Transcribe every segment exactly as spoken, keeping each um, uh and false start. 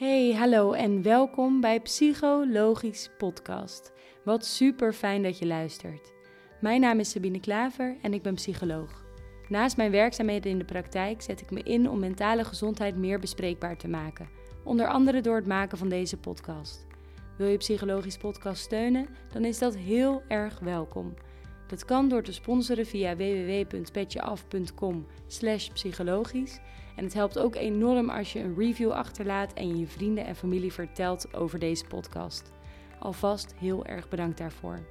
Hey, hallo en welkom bij Psychologisch Podcast. Wat super fijn dat je luistert. Mijn naam is Sabine Klaver en ik ben psycholoog. Naast mijn werkzaamheden in de praktijk zet ik me in om mentale gezondheid meer bespreekbaar te maken. Onder andere door het maken van deze podcast. Wil je Psychologisch Podcast steunen? Dan is dat heel erg welkom. Dat kan door te sponsoren via w w w punt petjeaf punt com slash psychologisch. En het helpt ook enorm als je een review achterlaat en je je vrienden en familie vertelt over deze podcast. Alvast heel erg bedankt daarvoor.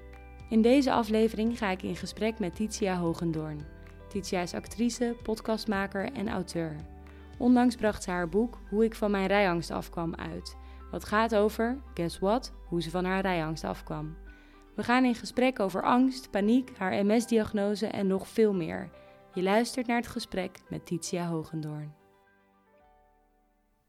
In deze aflevering ga ik in gesprek met Titia Hogendoorn. Titia is actrice, podcastmaker en auteur. Onlangs bracht ze haar boek Hoe ik van mijn rijangst afkwam uit. Wat gaat over, guess what, hoe ze van haar rijangst afkwam. We gaan in gesprek over angst, paniek, haar M S-diagnose en nog veel meer. Je luistert naar het gesprek met Titia Hogendoorn.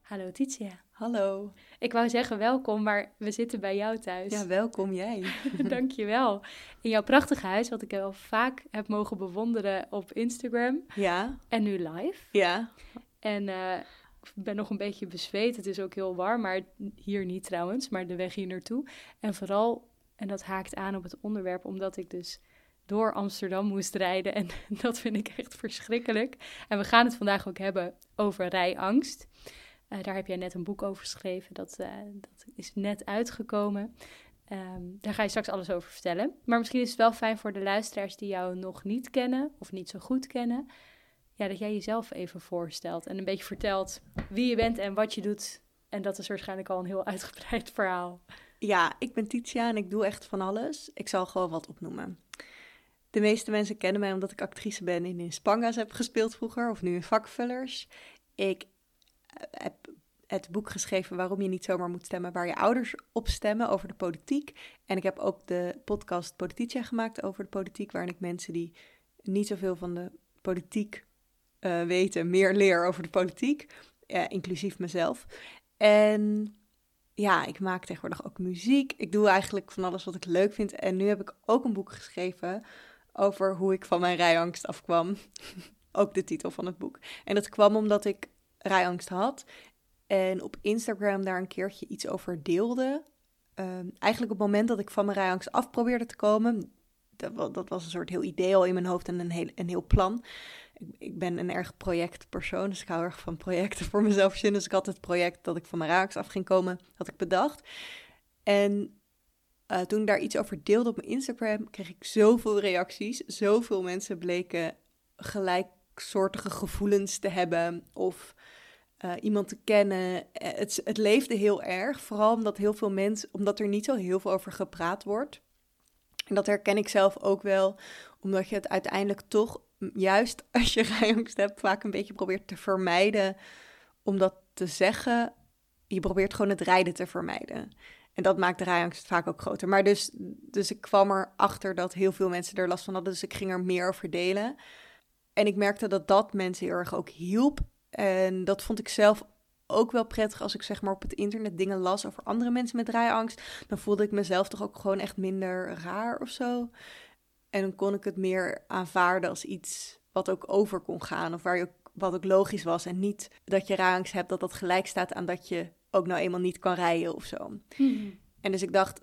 Hallo Titia. Hallo. Ik wou zeggen welkom, maar we zitten bij jou thuis. Ja, welkom jij. Dankjewel. In jouw prachtige huis, wat ik al vaak heb mogen bewonderen op Instagram. Ja. En nu live. Ja. En uh, ik ben nog een beetje bezweet. Het is ook heel warm, maar hier niet trouwens, maar de weg hier naartoe. En vooral, en dat haakt aan op het onderwerp, omdat ik dus door Amsterdam moest rijden. En dat vind ik echt verschrikkelijk. En we gaan het vandaag ook hebben over rijangst. Uh, daar heb jij net een boek over geschreven. Dat, uh, dat is net uitgekomen. Um, daar ga je straks alles over vertellen. Maar misschien is het wel fijn voor de luisteraars die jou nog niet kennen of niet zo goed kennen. Ja, dat jij jezelf even voorstelt en een beetje vertelt wie je bent en wat je doet. En dat is waarschijnlijk al een heel uitgebreid verhaal. Ja, ik ben Titia en ik doe echt van alles. Ik zal gewoon wat opnoemen. De meeste mensen kennen mij omdat ik actrice ben en in Spangas heb gespeeld vroeger, of nu in Vakvullers. Ik heb het boek geschreven Waarom je niet zomaar moet stemmen, waar je ouders op stemmen over de politiek. En ik heb ook de podcast Politicia gemaakt over de politiek, waarin ik mensen die niet zoveel van de politiek uh, weten, meer leer over de politiek, uh, inclusief mezelf. En ja, ik maak tegenwoordig ook muziek. Ik doe eigenlijk van alles wat ik leuk vind. En nu heb ik ook een boek geschreven over hoe ik van mijn rijangst afkwam. Ook de titel van het boek. En dat kwam omdat ik rijangst had. En op Instagram daar een keertje iets over deelde. Um, eigenlijk op het moment dat ik van mijn rijangst af probeerde te komen. Dat, dat was een soort heel idee al in mijn hoofd en een heel, een heel plan. Ik ben een erg projectpersoon, dus ik hou erg van projecten voor mezelf verzinnen. Dus ik had het project dat ik van mijn raaks af ging komen, had ik bedacht. En uh, toen ik daar iets over deelde op mijn Instagram, kreeg ik zoveel reacties. Zoveel mensen bleken gelijksoortige gevoelens te hebben of uh, iemand te kennen. Het, het leefde heel erg, vooral omdat, heel veel mensen, omdat er niet zo heel veel over gepraat wordt. En dat herken ik zelf ook wel, omdat je het uiteindelijk toch, juist als je rijangst hebt, vaak een beetje probeert te vermijden om dat te zeggen. Je probeert gewoon het rijden te vermijden. En dat maakt de rijangst vaak ook groter. Maar dus, dus ik kwam erachter dat heel veel mensen er last van hadden. Dus ik ging er meer over delen. En ik merkte dat dat mensen heel erg ook hielp. En dat vond ik zelf ook wel prettig als ik zeg maar op het internet dingen las over andere mensen met rijangst. Dan voelde ik mezelf toch ook gewoon echt minder raar of zo. En dan kon ik het meer aanvaarden als iets wat ook over kon gaan. Of waar je ook, wat ook logisch was. En niet dat je rijangst hebt dat dat gelijk staat aan dat je ook nou eenmaal niet kan rijden of zo. Mm-hmm. En dus ik dacht,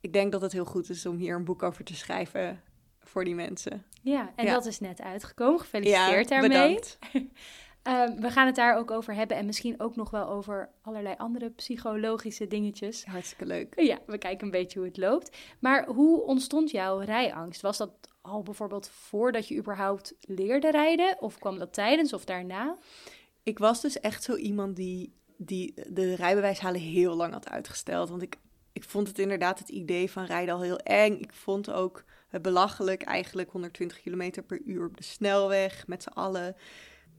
ik denk dat het heel goed is om hier een boek over te schrijven voor die mensen. Ja, en ja. Dat is net uitgekomen. Gefeliciteerd ja, daarmee. Bedankt. Uh, we gaan het daar ook over hebben en misschien ook nog wel over allerlei andere psychologische dingetjes. Hartstikke leuk. Ja, we kijken een beetje hoe het loopt. Maar hoe ontstond jouw rijangst? Was dat al bijvoorbeeld voordat je überhaupt leerde rijden? Of kwam dat tijdens of daarna? Ik was dus echt zo iemand die, die de rijbewijs halen heel lang had uitgesteld. Want ik, ik vond het inderdaad het idee van rijden al heel eng. Ik vond ook het belachelijk eigenlijk honderdtwintig kilometer per uur op de snelweg met z'n allen.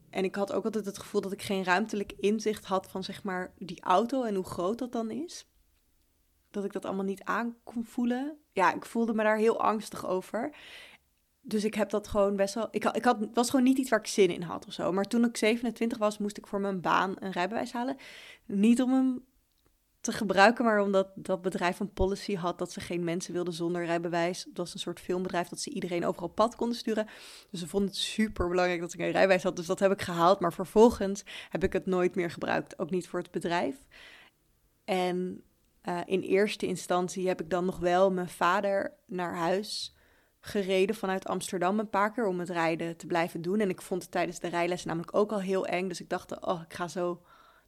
En ik had ook altijd het gevoel dat ik geen ruimtelijk inzicht had van zeg maar die auto en hoe groot dat dan is. Dat ik dat allemaal niet aan kon voelen. Ja, ik voelde me daar heel angstig over. Dus ik heb dat gewoon best wel... Ik, ik had, was gewoon niet iets waar ik zin in had of zo. Maar toen ik zevenentwintig was, moest ik voor mijn baan een rijbewijs halen. Niet om hem te gebruiken, maar omdat dat bedrijf een policy had dat ze geen mensen wilden zonder rijbewijs. Dat was een soort filmbedrijf dat ze iedereen overal pad konden sturen. Dus ze vonden het super belangrijk dat ik een rijbewijs had. Dus dat heb ik gehaald, maar vervolgens heb ik het nooit meer gebruikt. Ook niet voor het bedrijf. En uh, in eerste instantie heb ik dan nog wel mijn vader naar huis gereden vanuit Amsterdam een paar keer om het rijden te blijven doen. En ik vond het tijdens de rijles namelijk ook al heel eng. Dus ik dacht, oh, ik ga zo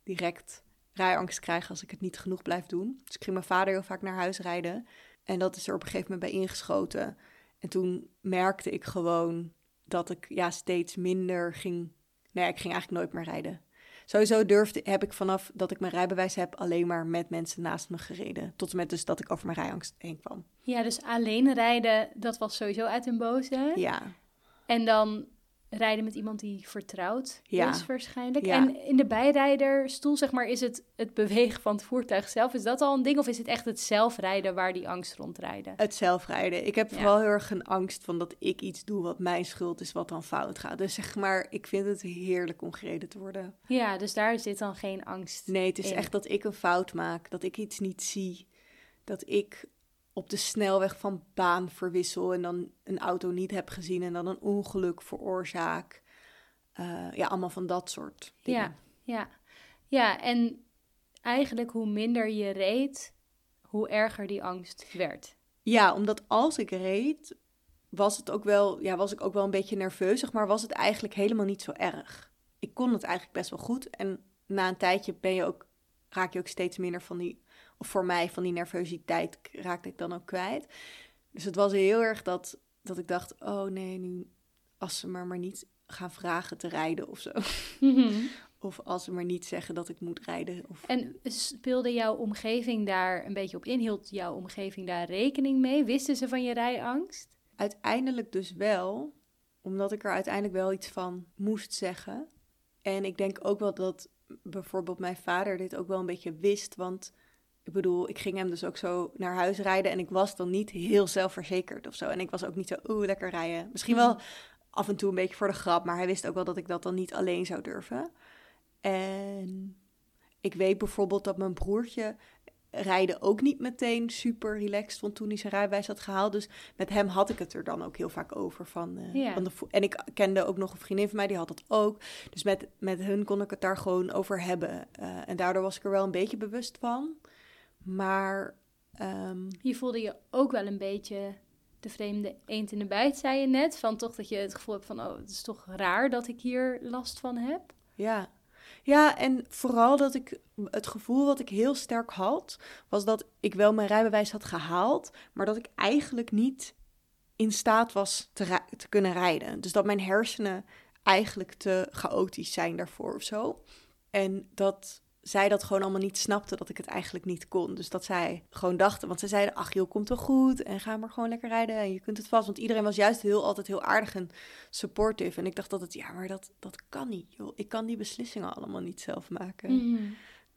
direct rijangst krijgen als ik het niet genoeg blijf doen. Dus ik ging mijn vader heel vaak naar huis rijden. En dat is er op een gegeven moment bij ingeschoten. En toen merkte ik gewoon dat ik ja, steeds minder ging... Nee, ik ging eigenlijk nooit meer rijden. Sowieso durfde, heb ik vanaf dat ik mijn rijbewijs heb alleen maar met mensen naast me gereden. Tot en met dus dat ik over mijn rijangst heen kwam. Ja, dus alleen rijden, dat was sowieso uit den boze. Ja. En dan rijden met iemand die vertrouwd ja. is waarschijnlijk. Ja. En in de bijrijderstoel, zeg maar, is het het bewegen van het voertuig zelf. Is dat al een ding of is het echt het zelfrijden waar die angst rondrijden? Het zelfrijden. Ik heb ja. vooral heel erg een angst van dat ik iets doe wat mijn schuld is, wat dan fout gaat. Dus zeg maar, ik vind het heerlijk om gereden te worden. Ja, dus daar zit dan geen angst in. Nee, het is in. echt dat ik een fout maak, dat ik iets niet zie, dat ik op de snelweg van baan verwissel en dan een auto niet heb gezien en dan een ongeluk veroorzaak. Uh, ja, allemaal van dat soort dingen. Ja, ja. ja, en eigenlijk hoe minder je reed, hoe erger die angst werd. Ja, omdat als ik reed, was het ook wel, ja, was ik ook wel een beetje nerveus, maar was het eigenlijk helemaal niet zo erg. Ik kon het eigenlijk best wel goed en na een tijdje ben je ook, raak je ook steeds minder van die... Of voor mij, van die nervositeit raakte ik dan ook kwijt. Dus het was heel erg dat, dat ik dacht... oh nee, nu als ze me maar niet gaan vragen te rijden of zo. Mm-hmm. Of als ze maar niet zeggen dat ik moet rijden. Of... En speelde jouw omgeving daar een beetje op in? Hield jouw omgeving daar rekening mee? Wisten ze van je rijangst? Uiteindelijk dus wel. Omdat ik er uiteindelijk wel iets van moest zeggen. En ik denk ook wel dat bijvoorbeeld mijn vader dit ook wel een beetje wist. Want... Ik bedoel, ik ging hem dus ook zo naar huis rijden en ik was dan niet heel zelfverzekerd of zo. En ik was ook niet zo, oeh, lekker rijden. Misschien wel af en toe een beetje voor de grap, maar hij wist ook wel dat ik dat dan niet alleen zou durven. En ik weet bijvoorbeeld dat mijn broertje rijden ook niet meteen super relaxed vond toen hij zijn rijbewijs had gehaald. Dus met hem had ik het er dan ook heel vaak over. Van, uh, yeah. van de vo- en ik kende ook nog een vriendin van mij, die had dat ook. Dus met, met hun kon ik het daar gewoon over hebben. Uh, en daardoor was ik er wel een beetje bewust van. Maar... Um... Je voelde je ook wel een beetje de vreemde eend in de bijt, zei je net. Van toch dat je het gevoel hebt van... oh, het is toch raar dat ik hier last van heb? Ja, ja en vooral dat ik... Het gevoel wat ik heel sterk had... was dat ik wel mijn rijbewijs had gehaald... maar dat ik eigenlijk niet in staat was te, ra- te kunnen rijden. Dus dat mijn hersenen eigenlijk te chaotisch zijn daarvoor of zo. En dat... zij dat gewoon allemaal niet snapte dat ik het eigenlijk niet kon. Dus dat zij gewoon dachten, want ze zeiden... ach joh, komt wel goed en ga maar gewoon lekker rijden... en je kunt het vast, want iedereen was juist heel, altijd heel aardig en supportive. En ik dacht altijd, ja, maar dat, dat kan niet, joh. Ik kan die beslissingen allemaal niet zelf maken. Mm.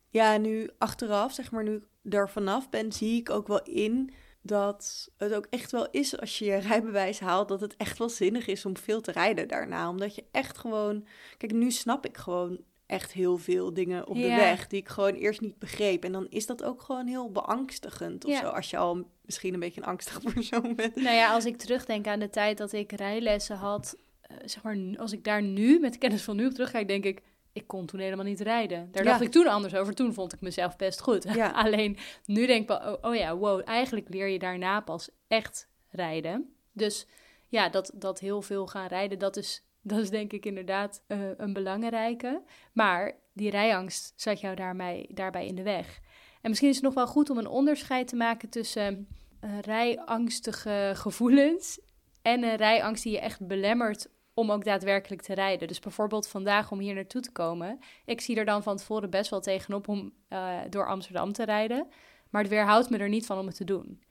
Ja, nu achteraf, zeg maar, nu ik er vanaf ben... zie ik ook wel in dat het ook echt wel is als je je rijbewijs haalt... dat het echt wel zinnig is om veel te rijden daarna. Omdat je echt gewoon... Kijk, nu snap ik gewoon... echt heel veel dingen op de ja. weg die ik gewoon eerst niet begreep. En dan is dat ook gewoon heel beangstigend of ja. zo. Als je al misschien een beetje een angstig persoon bent. Nou ja, als ik terugdenk aan de tijd dat ik rijlessen had... Uh, zeg maar, als ik daar nu met de kennis van nu op terugkijk, denk ik... ik kon toen helemaal niet rijden. Daar ja. dacht ik toen anders over. Toen vond ik mezelf best goed. Ja. Alleen nu denk ik, oh, oh ja, wow, eigenlijk leer je daarna pas echt rijden. Dus ja, dat, dat heel veel gaan rijden, dat is... Dat is denk ik inderdaad uh, een belangrijke. Maar die rijangst zat jou daarmee, daarbij in de weg. En misschien is het nog wel goed om een onderscheid te maken tussen uh, rijangstige gevoelens en een rijangst die je echt belemmert om ook daadwerkelijk te rijden. Dus bijvoorbeeld vandaag om hier naartoe te komen. Ik zie er dan van tevoren best wel tegenop om uh, door Amsterdam te rijden. Maar het weerhoudt me er niet van om het te doen.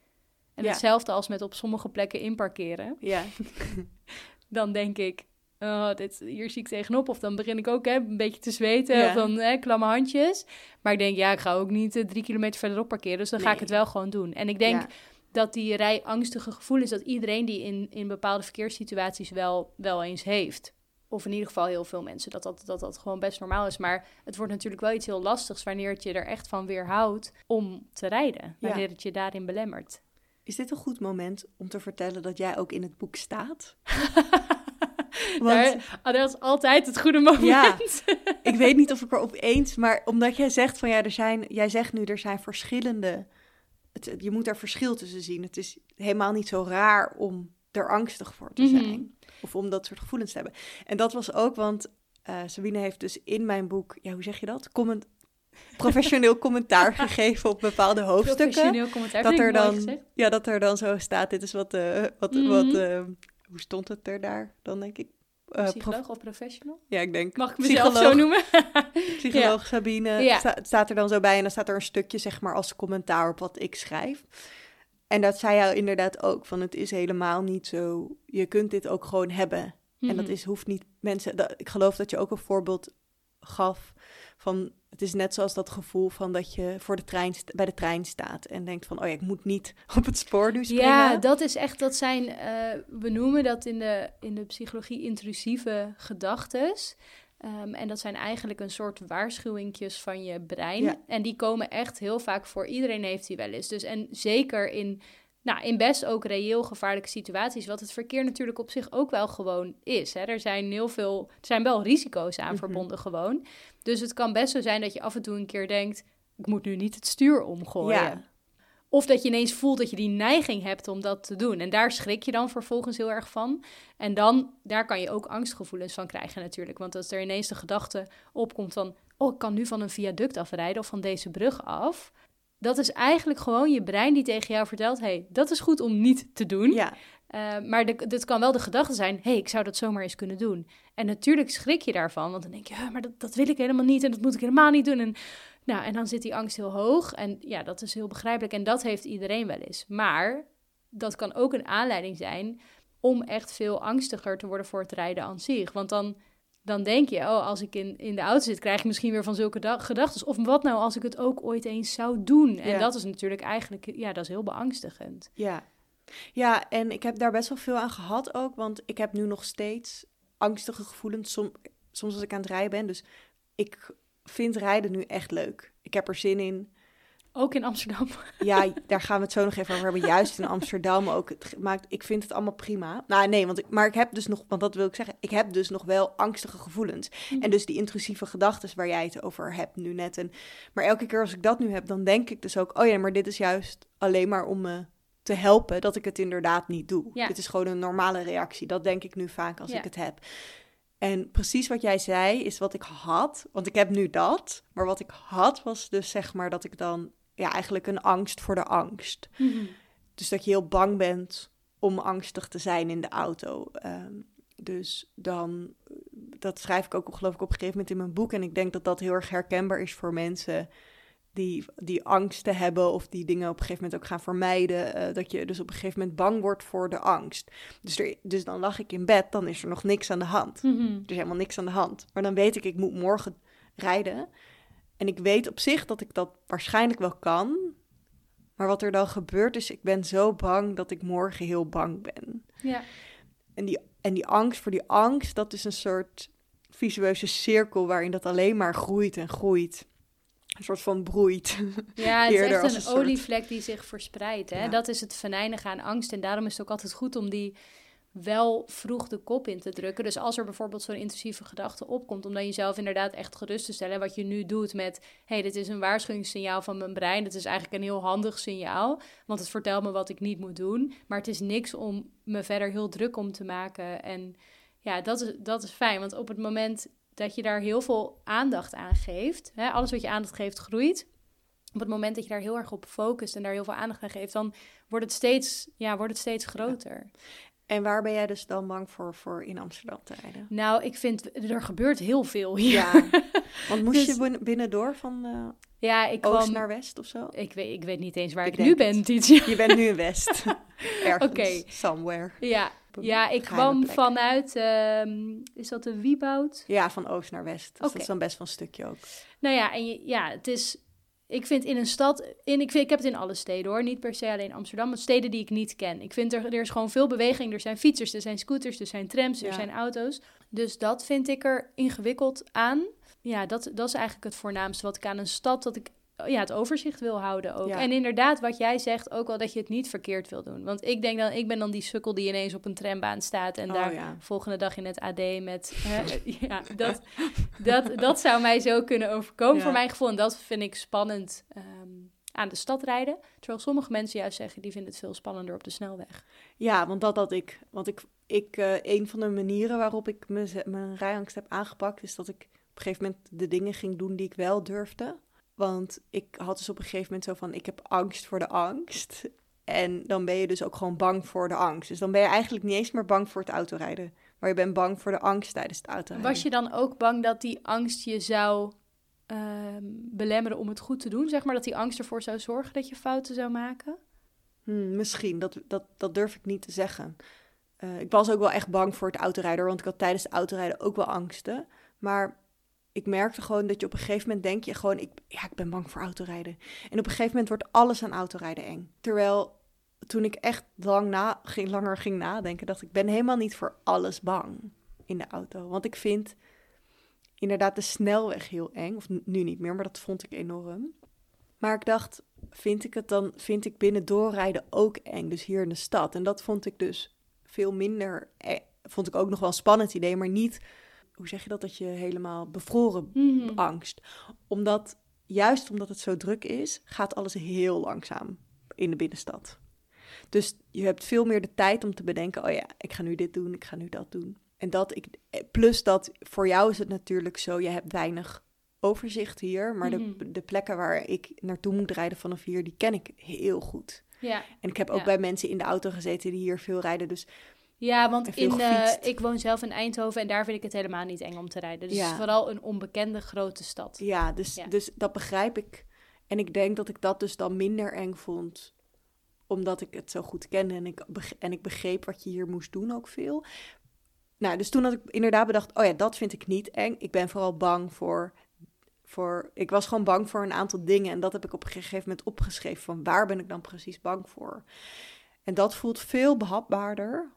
En ja. hetzelfde als met op sommige plekken inparkeren. Ja. Dan denk ik... Oh, dit, hier zie ik tegenop. Of dan begin ik ook hè, een beetje te zweten. Ja. Of dan hè, klamme handjes. Maar ik denk, ja, ik ga ook niet eh, drie kilometer verderop parkeren. Dus dan nee. ga ik het wel gewoon doen. En ik denk ja. dat die rijangstige gevoelens... dat iedereen die in, in bepaalde verkeerssituaties wel, wel eens heeft. Of in ieder geval heel veel mensen. Dat dat, dat dat gewoon best normaal is. Maar het wordt natuurlijk wel iets heel lastigs... wanneer het je er echt van weerhoudt om te rijden. Wanneer ja. het je daarin belemmert. Is dit een goed moment om te vertellen... dat jij ook in het boek staat? Want daar, dat is altijd het goede moment. Ja, ik weet niet of ik er opeens... Maar omdat jij zegt van ja, er zijn... Jij zegt nu, er zijn verschillende... Het, je moet daar verschil tussen zien. Het is helemaal niet zo raar om er angstig voor te zijn. Mm-hmm. Of om dat soort gevoelens te hebben. En dat was ook, want uh, Sabine heeft dus in mijn boek... Ja, hoe zeg je dat? Comment... professioneel commentaar gegeven op bepaalde hoofdstukken. Professioneel commentaar, dat er dan, ja, dat er dan zo staat, dit is wat, uh, wat, mm-hmm. wat uh, hoe stond het er daar dan, denk ik? Uh, psycholoog prof... of professional? Ja, ik denk. Mag ik mezelf zo noemen? Psycholoog ja. Sabine, ja. Sta, staat er dan zo bij en dan staat er een stukje, zeg maar, als commentaar op wat ik schrijf. En dat zei jou inderdaad ook, van het is helemaal niet zo, je kunt dit ook gewoon hebben. Mm-hmm. En dat is, hoeft niet, mensen, dat, ik geloof dat je ook een voorbeeld gaf van... Het is net zoals dat gevoel van dat je voor de trein, bij de trein staat en denkt van, oh ja, ik moet niet op het spoor nu springen. Ja, dat is echt, dat zijn, uh, we noemen dat in de, in de psychologie intrusieve gedachtes. Um, en dat zijn eigenlijk een soort waarschuwingjes van je brein. Ja. En die komen echt heel vaak voor, iedereen heeft die wel eens. Dus en zeker in... Nou, in best ook reëel gevaarlijke situaties, wat het verkeer natuurlijk op zich ook wel gewoon is. Hè. Er zijn heel veel, er zijn wel risico's aan verbonden mm-hmm. gewoon. Dus het kan best zo zijn dat je af en toe een keer denkt, ik moet nu niet het stuur omgooien. Ja. Of dat je ineens voelt dat je die neiging hebt om dat te doen. En daar schrik je dan vervolgens heel erg van. En dan, daar kan je ook angstgevoelens van krijgen natuurlijk. Want als er ineens de gedachte opkomt van, oh, ik kan nu van een viaduct afrijden of van deze brug af... Dat is eigenlijk gewoon je brein die tegen jou vertelt... hey, dat is goed om niet te doen. Ja. Uh, maar het kan wel de gedachte zijn... hey, ik zou dat zomaar eens kunnen doen. En natuurlijk schrik je daarvan. Want dan denk je, ja, maar dat, dat wil ik helemaal niet... en dat moet ik helemaal niet doen. En, nou, en dan zit die angst heel hoog. En ja, dat is heel begrijpelijk. En dat heeft iedereen wel eens. Maar dat kan ook een aanleiding zijn... om echt veel angstiger te worden voor het rijden aan zich. Want dan... Dan denk je, oh, als ik in, in de auto zit, krijg ik misschien weer van zulke da- gedachten. Of wat nou als ik het ook ooit eens zou doen? En ja. dat is natuurlijk eigenlijk, ja, dat is heel beangstigend. Ja. Ja, en ik heb daar best wel veel aan gehad ook. Want ik heb nu nog steeds angstige gevoelens, som- soms als ik aan het rijden ben. Dus ik vind rijden nu echt leuk. Ik heb er zin in. Ook in Amsterdam. Ja, daar gaan we het zo nog even over hebben. Juist in Amsterdam ook. Het maakt, ik vind het allemaal prima. Nou, nee, want ik, maar ik heb dus nog, want dat wil ik zeggen, ik heb dus nog wel angstige gevoelens. Mm. En dus die intrusieve gedachten waar jij het over hebt nu net. En, maar elke keer als ik dat nu heb, dan denk ik dus ook, oh ja, maar dit is juist alleen maar om me te helpen dat ik het inderdaad niet doe. Ja. Dit is gewoon een normale reactie. Dat denk ik nu vaak als ja. ik het heb. En precies wat jij zei is wat ik had, want ik heb nu dat. Maar wat ik had was dus zeg maar dat ik dan... Ja, eigenlijk een angst voor de angst. Mm-hmm. Dus dat je heel bang bent om angstig te zijn in de auto. Um, dus dan, dat schrijf ik ook geloof ik op een gegeven moment in mijn boek. En ik denk dat dat heel erg herkenbaar is voor mensen die, die angsten hebben... of die dingen op een gegeven moment ook gaan vermijden. Uh, dat je dus op een gegeven moment bang wordt voor de angst. Dus, er, dus dan lag ik in bed, dan is er nog niks aan de hand. Mm-hmm. Er is helemaal niks aan de hand. Maar dan weet ik, ik moet morgen rijden... En ik weet op zich dat ik dat waarschijnlijk wel kan. Maar wat er dan gebeurt is, ik ben zo bang dat ik morgen heel bang ben. Ja. En die, en die angst voor die angst, dat is een soort vicieuze cirkel... waarin dat alleen maar groeit en groeit. Een soort van broeit. Ja, het is echt een, een soort... olievlek die zich verspreidt. Hè? Ja. Dat is het venijnige aan angst. En daarom is het ook altijd goed om die... wel vroeg de kop in te drukken. Dus als er bijvoorbeeld zo'n intrusieve gedachte opkomt... om dan jezelf inderdaad echt gerust te stellen... wat je nu doet met... hé, hey, dit is een waarschuwingssignaal van mijn brein. Dat is eigenlijk een heel handig signaal... want het vertelt me wat ik niet moet doen. Maar het is niks om me verder heel druk om te maken. En ja, dat is, dat is fijn. Want op het moment dat je daar heel veel aandacht aan geeft... Hè, alles wat je aandacht geeft groeit... Op het moment dat je daar heel erg op focust... en daar heel veel aandacht aan geeft... dan wordt het steeds, ja, wordt het steeds groter... Ja. En waar ben jij dus dan bang voor, voor in Amsterdam te rijden? Nou, ik vind, er gebeurt heel veel hier. Ja, want moest dus, je binnendoor van uh, ja, ik oost kwam, naar west of zo? Ik weet, ik weet niet eens waar ik, ik nu ben, Titia. Je bent nu in west. Ergens, okay. Somewhere. Ja, ja ik kwam plek. vanuit, uh, is dat de Wieboud? Ja, van oost naar west. Dus okay. Dat is dan best wel een stukje ook. Nou ja, en je, ja het is... Ik vind in een stad, in, ik, vind, ik heb het in alle steden hoor, niet per se alleen Amsterdam, maar steden die ik niet ken. Ik vind er, er is gewoon veel beweging, er zijn fietsers, er zijn scooters, er zijn trams, er ja. zijn auto's. Dus dat vind ik er ingewikkeld aan. Ja, dat, dat is eigenlijk het voornaamste wat ik aan een stad, dat ik ja, het overzicht wil houden ook. Ja. En inderdaad, wat jij zegt, ook wel dat je het niet verkeerd wil doen. Want ik denk dan, ik ben dan die sukkel die ineens op een trambaan staat en oh, daar ja. volgende dag in het A D met... Hè, ja, dat, dat, dat zou mij zo kunnen overkomen ja. voor mijn gevoel. En dat vind ik spannend um, aan de stad rijden. Terwijl sommige mensen juist zeggen, die vinden het veel spannender op de snelweg. Ja, want dat had ik. Want ik, ik uh, een van de manieren waarop ik mijn, mijn rijangst heb aangepakt, is dat ik op een gegeven moment de dingen ging doen die ik wel durfde. Want ik had dus op een gegeven moment zo van, ik heb angst voor de angst. En dan ben je dus ook gewoon bang voor de angst. Dus dan ben je eigenlijk niet eens meer bang voor het autorijden. Maar je bent bang voor de angst tijdens het autorijden. Was je dan ook bang dat die angst je zou uh, belemmeren om het goed te doen? Zeg maar dat die angst ervoor zou zorgen dat je fouten zou maken? Hmm, misschien, dat, dat, dat durf ik niet te zeggen. Uh, ik was ook wel echt bang voor het autorijden. Want ik had tijdens het autorijden ook wel angsten. Maar... ik merkte gewoon dat je op een gegeven moment denk je gewoon... Ik, ja, ik ben bang voor autorijden. En op een gegeven moment wordt alles aan autorijden eng. Terwijl toen ik echt lang na, ging, langer ging nadenken... dacht ik, ben helemaal niet voor alles bang in de auto. Want ik vind inderdaad de snelweg heel eng. Of nu niet meer, maar dat vond ik enorm. Maar ik dacht, vind ik het dan... vind ik binnen doorrijden ook eng. Dus hier in de stad. En dat vond ik dus veel minder... Eh, vond ik ook nog wel een spannend idee, maar niet... hoe zeg je dat, dat je helemaal bevroren mm-hmm. angst. Omdat, juist omdat het zo druk is, gaat alles heel langzaam in de binnenstad. Dus je hebt veel meer de tijd om te bedenken, oh ja, ik ga nu dit doen, ik ga nu dat doen. En dat ik, plus dat, voor jou is het natuurlijk zo, je hebt weinig overzicht hier, maar mm-hmm. de, de plekken waar ik naartoe moet rijden vanaf hier, die ken ik heel goed. Ja. En ik heb ook ja. bij mensen in de auto gezeten die hier veel rijden, dus... Ja, want in, uh, ik woon zelf in Eindhoven en daar vind ik het helemaal niet eng om te rijden. Dus ja. het is vooral een onbekende grote stad. Ja dus, ja, dus dat begrijp ik. En ik denk dat ik dat dus dan minder eng vond, omdat ik het zo goed kende en ik, en ik begreep wat je hier moest doen ook veel. Nou, dus toen had ik inderdaad bedacht, oh ja, dat vind ik niet eng. Ik ben vooral bang voor, voor... Ik was gewoon bang voor een aantal dingen en dat heb ik op een gegeven moment opgeschreven van waar ben ik dan precies bang voor. En dat voelt veel behapbaarder...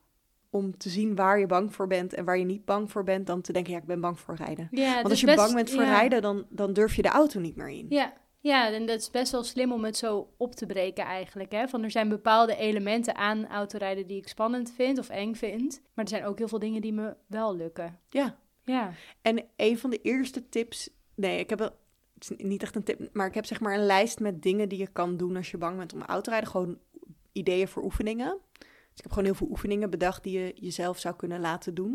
om te zien waar je bang voor bent en waar je niet bang voor bent... dan te denken, ja, ik ben bang voor rijden. Ja, want dus als je best, bang bent voor ja. rijden, dan, dan durf je de auto niet meer in. Ja, ja, en dat is best wel slim om het zo op te breken eigenlijk. Hè? Van, er zijn bepaalde elementen aan autorijden die ik spannend vind of eng vind. Maar er zijn ook heel veel dingen die me wel lukken. Ja. ja. En een van de eerste tips... Nee, ik heb een, het is niet echt een tip, maar ik heb zeg maar een lijst met dingen die je kan doen... als je bang bent om autorijden. Gewoon ideeën voor oefeningen... Dus ik heb gewoon heel veel oefeningen bedacht die je jezelf zou kunnen laten doen.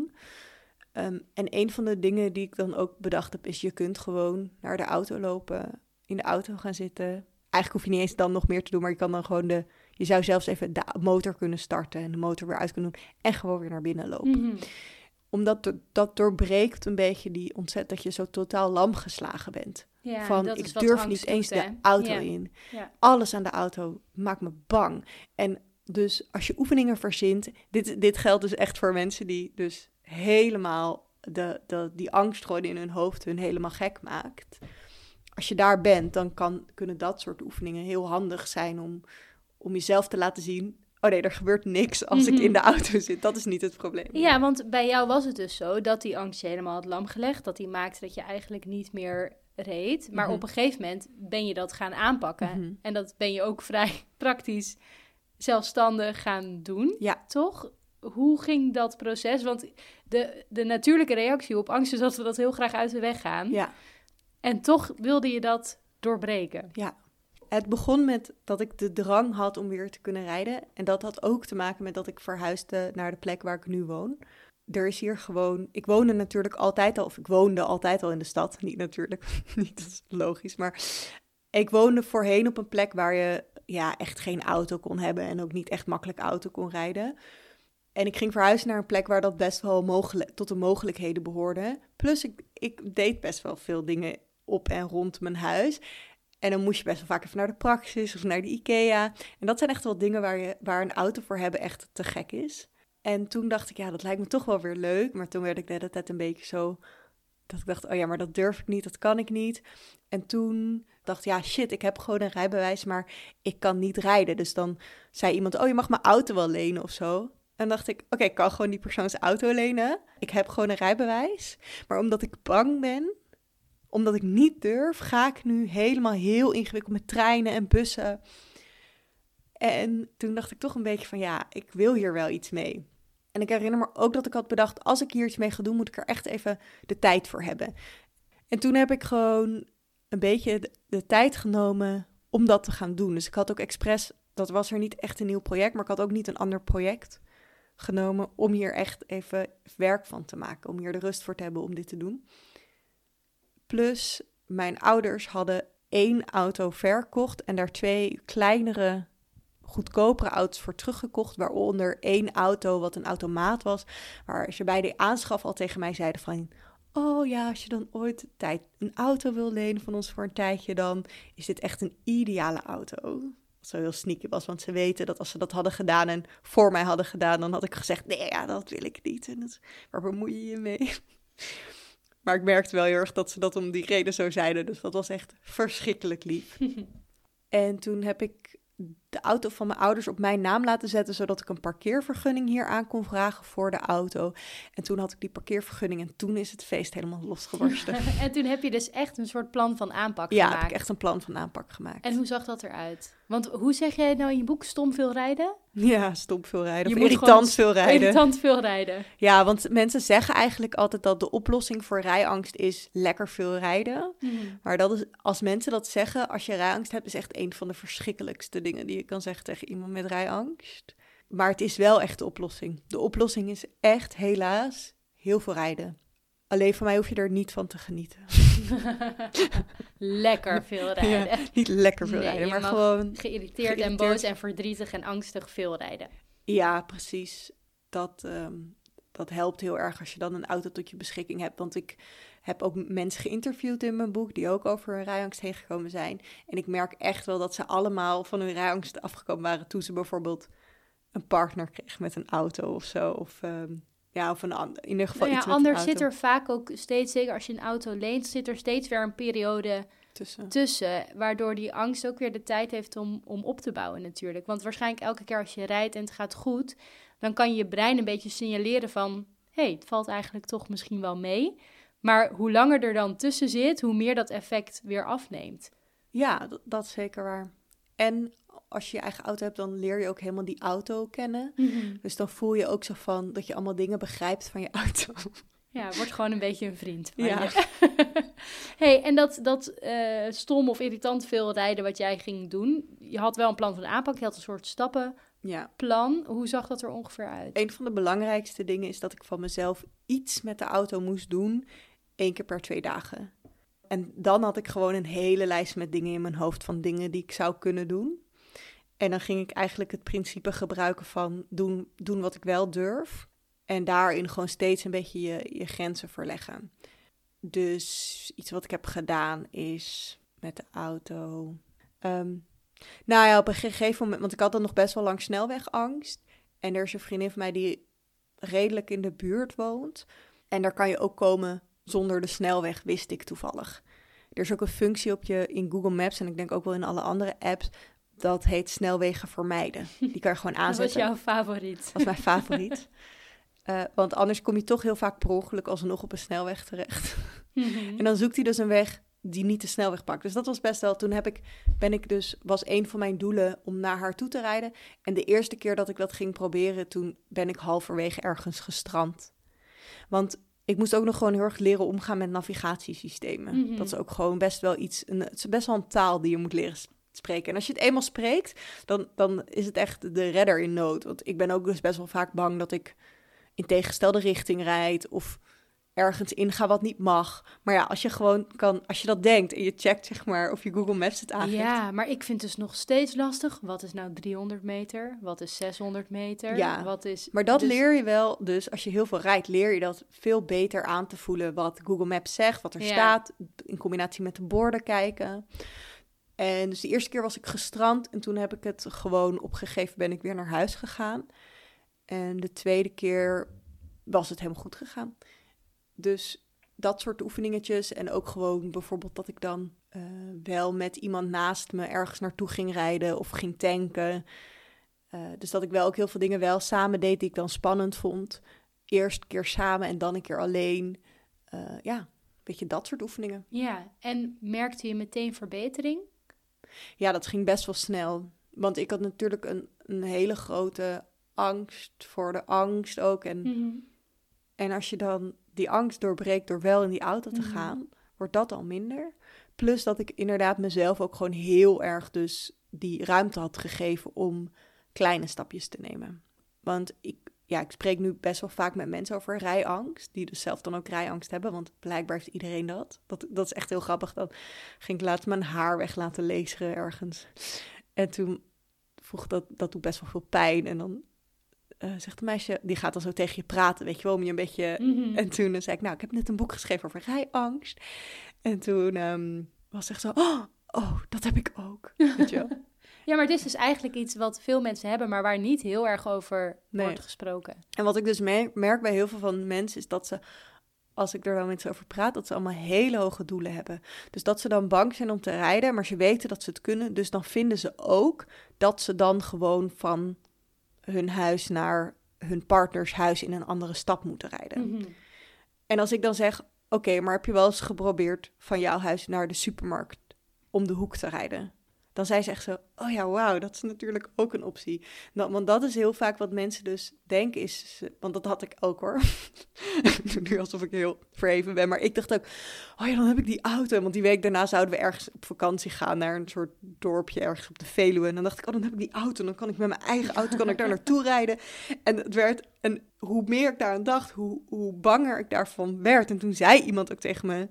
Um, en een van de dingen die ik dan ook bedacht heb is... je kunt gewoon naar de auto lopen, in de auto gaan zitten. Eigenlijk hoef je niet eens dan nog meer te doen, maar je kan dan gewoon de... je zou zelfs even de motor kunnen starten en de motor weer uit kunnen doen... en gewoon weer naar binnen lopen. Mm-hmm. Omdat dat doorbreekt een beetje die ontzet dat je zo totaal lam geslagen bent. Ja, van ik durf niet eens doet, de auto ja. in. Ja. Alles aan de auto maakt me bang. En... dus als je oefeningen verzint... Dit, dit geldt dus echt voor mensen die dus helemaal... De, de, die angst gewoon in hun hoofd hun helemaal gek maakt. Als je daar bent, dan kan, kunnen dat soort oefeningen heel handig zijn... om, om jezelf te laten zien... oh nee, er gebeurt niks als mm-hmm. ik in de auto zit. Dat is niet het probleem. Ja, want bij jou was het dus zo dat die angst je helemaal had lamgelegd. Dat die maakte dat je eigenlijk niet meer... reed. Maar mm-hmm. op een gegeven moment ben je dat gaan aanpakken. Mm-hmm. En dat ben je ook vrij praktisch... zelfstandig gaan doen, ja. toch? Hoe ging dat proces? Want de, de natuurlijke reactie op angst is dat we dat heel graag uit de weg gaan. Ja. En toch wilde je dat doorbreken. Ja. Het begon met dat ik de drang had om weer te kunnen rijden. En dat had ook te maken met dat ik verhuisde naar de plek waar ik nu woon. Er is hier gewoon... Ik woonde natuurlijk altijd al... of ik woonde altijd al in de stad. Niet natuurlijk, niet dat is logisch, maar... ik woonde voorheen op een plek waar je... ja, echt geen auto kon hebben en ook niet echt makkelijk auto kon rijden. En ik ging verhuizen naar een plek waar dat best wel mogelijk tot de mogelijkheden behoorde. Plus ik, ik deed best wel veel dingen op en rond mijn huis. En dan moest je best wel vaak even naar de Praxis of naar de IKEA. En dat zijn echt wel dingen waar, je, waar een auto voor hebben echt te gek is. En toen dacht ik, ja, dat lijkt me toch wel weer leuk. Maar toen werd ik de hele tijd een beetje zo... dat ik dacht, oh ja, maar dat durf ik niet, dat kan ik niet. En toen... dacht, ja, shit, ik heb gewoon een rijbewijs, maar ik kan niet rijden. Dus dan zei iemand, oh, je mag mijn auto wel lenen of zo. En dacht ik, oké, okay, ik kan gewoon die persoons auto lenen. Ik heb gewoon een rijbewijs. Maar omdat ik bang ben Omdat ik niet durf, ga ik nu helemaal heel ingewikkeld met treinen en bussen. En toen dacht ik toch een beetje van ja, ik wil hier wel iets mee. En ik herinner me ook dat ik had bedacht, als ik hier iets mee ga doen, moet ik er echt even de tijd voor hebben. En toen heb ik gewoon een beetje de, de tijd genomen om dat te gaan doen. Dus ik had ook expres, dat was er niet echt een nieuw project, maar ik had ook niet een ander project genomen om hier echt even werk van te maken. Om hier de rust voor te hebben om dit te doen. Plus, mijn ouders hadden één auto verkocht en daar twee kleinere, goedkopere auto's voor teruggekocht, waaronder één auto wat een automaat was, waar ze bij de aanschaf al tegen mij zeiden van, oh ja, als je dan ooit tijd een auto wil lenen van ons voor een tijdje, dan is dit echt een ideale auto. Wat zo heel sneaky was, want ze weten dat als ze dat hadden gedaan en voor mij hadden gedaan, dan had ik gezegd, nee, ja, dat wil ik niet. En dat, waar bemoei je je mee? Maar ik merkte wel heel erg dat ze dat om die reden zo zeiden, dus dat was echt verschrikkelijk lief. En toen heb ik de auto van mijn ouders op mijn naam laten zetten, zodat ik een parkeervergunning hier aan kon vragen voor de auto. En toen had ik die parkeervergunning en toen is het feest helemaal losgebarsten. En toen heb je dus echt een soort plan van aanpak ja, gemaakt. Ja, heb ik echt een plan van aanpak gemaakt. En hoe zag dat eruit? Want hoe zeg jij nou in je boek, stom veel rijden? Ja, stom veel rijden. Je of irritant veel rijden. Irritant veel rijden. Ja, want mensen zeggen eigenlijk altijd dat de oplossing voor rijangst is lekker veel rijden. Mm. Maar dat is, als mensen dat zeggen, als je rijangst hebt, is echt een van de verschrikkelijkste dingen die je kan zeggen tegen iemand met rijangst. Maar het is wel echt de oplossing. De oplossing is echt, helaas, heel veel rijden. Alleen van mij hoef je er niet van te genieten. Lekker veel rijden. Ja, niet lekker veel nee, rijden, maar gewoon geïrriteerd, geïrriteerd en boos en verdrietig en angstig veel rijden. Ja, precies. Dat, um, dat helpt heel erg als je dan een auto tot je beschikking hebt. Want ik heb ook mensen geïnterviewd in mijn boek die ook over hun rijangst heen gekomen zijn. En ik merk echt wel dat ze allemaal van hun rijangst afgekomen waren toen ze bijvoorbeeld een partner kreeg met een auto of zo. Of... Um, Ja, of een ander, in ieder geval nou ja, iets anders zit er vaak ook steeds, zeker als je een auto leent, zit er steeds weer een periode tussen. tussen waardoor die angst ook weer de tijd heeft om, om op te bouwen natuurlijk. Want waarschijnlijk elke keer als je rijdt en het gaat goed, dan kan je je brein een beetje signaleren van, hé, hey, het valt eigenlijk toch misschien wel mee. Maar hoe langer er dan tussen zit, hoe meer dat effect weer afneemt. Ja, d- dat is zeker waar. En als je je eigen auto hebt, dan leer je ook helemaal die auto kennen. Mm-hmm. Dus dan voel je ook zo van dat je allemaal dingen begrijpt van je auto. Ja, wordt gewoon een beetje een vriend. Ja. Je. Hey, en dat, dat uh, stom of irritant veel rijden wat jij ging doen. Je had wel een plan van aanpak, je had een soort stappenplan. Ja. Hoe zag dat er ongeveer uit? Een van de belangrijkste dingen is dat ik van mezelf iets met de auto moest doen. Eén keer per twee dagen. En dan had ik gewoon een hele lijst met dingen in mijn hoofd van dingen die ik zou kunnen doen. En dan ging ik eigenlijk het principe gebruiken van doen, doen wat ik wel durf. En daarin gewoon steeds een beetje je, je grenzen verleggen. Dus iets wat ik heb gedaan is met de auto. Um, nou ja, op een gegeven moment, want ik had dan nog best wel lang snelwegangst. En er is een vriendin van mij die redelijk in de buurt woont. En daar kan je ook komen zonder de snelweg, wist ik toevallig. Er is ook een functie op je in Google Maps en ik denk ook wel in alle andere apps. Dat heet snelwegen vermijden. Die kan je gewoon aanzetten. Dat was jouw favoriet. Dat was mijn favoriet. Uh, want anders kom je toch heel vaak per ongeluk alsnog op een snelweg terecht. Mm-hmm. En dan zoekt hij dus een weg die niet de snelweg pakt. Dus dat was best wel... Toen heb ik, ben ik dus, was een van mijn doelen om naar haar toe te rijden. En de eerste keer dat ik dat ging proberen, toen ben ik halverwege ergens gestrand. Want ik moest ook nog gewoon heel erg leren omgaan met navigatiesystemen. Mm-hmm. Dat is ook gewoon best wel iets... Een, het is best wel een taal die je moet leren spreken. En als je het eenmaal spreekt, dan, dan is het echt de redder in nood. Want ik ben ook dus best wel vaak bang dat ik in tegengestelde richting rijd of ergens inga wat niet mag. Maar ja, als je gewoon kan, als je dat denkt en je checkt zeg maar of je Google Maps het aangeeft. Ja, maar ik vind het dus nog steeds lastig. Wat is nou driehonderd meter? Wat is zeshonderd meter? Ja, wat is, maar dat dus... leer je wel. Dus als je heel veel rijdt, leer je dat veel beter aan te voelen wat Google Maps zegt, wat er ja. staat, in combinatie met de borden kijken. En dus de eerste keer was ik gestrand en toen heb ik het gewoon opgegeven, ben ik weer naar huis gegaan. En de tweede keer was het helemaal goed gegaan. Dus dat soort oefeningetjes en ook gewoon bijvoorbeeld dat ik dan uh, wel met iemand naast me ergens naartoe ging rijden of ging tanken. Uh, dus dat ik wel ook heel veel dingen wel samen deed die ik dan spannend vond. Eerst een keer samen en dan een keer alleen. Uh, ja. beetje dat soort oefeningen. Ja, en merkte je meteen verbetering? Ja, dat ging best wel snel. Want ik had natuurlijk een, een hele grote angst voor de angst ook. En, mm-hmm. en als je dan die angst doorbreekt door wel in die auto te mm-hmm. gaan, wordt dat al minder. Plus dat ik inderdaad mezelf ook gewoon heel erg dus die ruimte had gegeven om kleine stapjes te nemen. Want ik, ja, ik spreek nu best wel vaak met mensen over rijangst, die dus zelf dan ook rijangst hebben, want blijkbaar heeft iedereen dat. Dat, dat is echt heel grappig. Dan ging ik laatst mijn haar weg laten laseren ergens. En toen vroeg dat, dat doet best wel veel pijn. En dan uh, zegt de meisje, die gaat dan zo tegen je praten, weet je wel, om je een beetje... Mm-hmm. En toen zei ik, nou, ik heb net een boek geschreven over rijangst. En toen um, was het echt zo, oh, oh, dat heb ik ook, weet je wel. Ja, maar het is dus eigenlijk iets wat veel mensen hebben, maar waar niet heel erg over nee. wordt gesproken. En wat ik dus merk, merk bij heel veel van mensen is dat ze, als ik er dan met ze over praat, dat ze allemaal hele hoge doelen hebben. Dus dat ze dan bang zijn om te rijden, maar ze weten dat ze het kunnen. Dus dan vinden ze ook dat ze dan gewoon van hun huis naar hun partners huis in een andere stad moeten rijden. Mm-hmm. En als ik dan zeg, oké, okay, maar heb je wel eens geprobeerd van jouw huis naar de supermarkt om de hoek te rijden? Dan zei ze echt zo, oh ja, wauw, dat is natuurlijk ook een optie. Nou, want dat is heel vaak wat mensen dus denken is... Want dat had ik ook hoor. Ik doe nu alsof ik heel verheven ben. Maar ik dacht ook, oh ja, dan heb ik die auto. Want die week daarna zouden we ergens op vakantie gaan... naar een soort dorpje ergens op de Veluwe. En dan dacht ik, oh, dan heb ik die auto. Dan kan ik met mijn eigen auto kan ik daar naartoe rijden. En het werd... En hoe meer ik daaraan dacht, hoe, hoe banger ik daarvan werd. En toen zei iemand ook tegen me...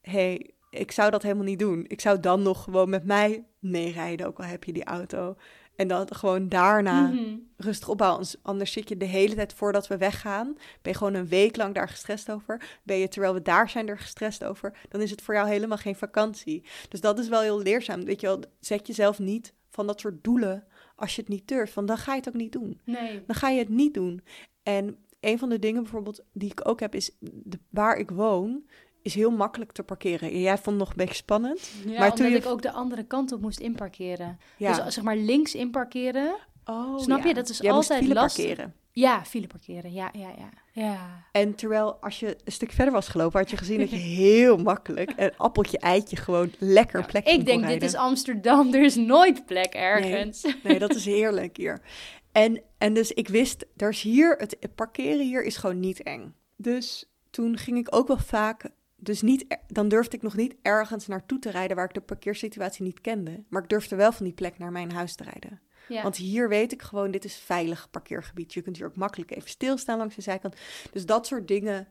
hey, ik zou dat helemaal niet doen. Ik zou dan nog gewoon met mij meerijden, ook al heb je die auto. En dan gewoon daarna mm-hmm. rustig opbouwen. Anders zit je de hele tijd voordat we weggaan. Ben je gewoon een week lang daar gestrest over. Ben je terwijl we daar zijn er gestrest over. Dan is het voor jou helemaal geen vakantie. Dus dat is wel heel leerzaam. Weet je wel, zet jezelf niet van dat soort doelen als je het niet durft. Want dan ga je het ook niet doen. Nee. Dan ga je het niet doen. En een van de dingen bijvoorbeeld die ik ook heb is de, waar ik woon... is heel makkelijk te parkeren. Jij vond het nog een beetje spannend. Ja, maar toen je... ik ook de andere kant op moest inparkeren. Ja. Dus zeg maar links inparkeren. Oh, snap ja. je? Dat is Jij altijd lastig. Parkeren. Ja, file parkeren. Ja, ja, ja, ja. En terwijl als je een stuk verder was gelopen... had je gezien dat je heel makkelijk... een appeltje, eitje gewoon lekker ja, plek kon Ik denk, rijden. Dit is Amsterdam. Er is nooit plek ergens. Nee, nee dat is heerlijk hier. En, en dus ik wist, er is hier het, het parkeren hier is gewoon niet eng. Dus toen ging ik ook wel vaak... Dus niet, dan durfde ik nog niet ergens naartoe te rijden waar ik de parkeersituatie niet kende. Maar ik durfde wel van die plek naar mijn huis te rijden. Ja. Want hier weet ik gewoon, dit is veilig parkeergebied. Je kunt hier ook makkelijk even stilstaan langs de zijkant. Dus dat soort dingen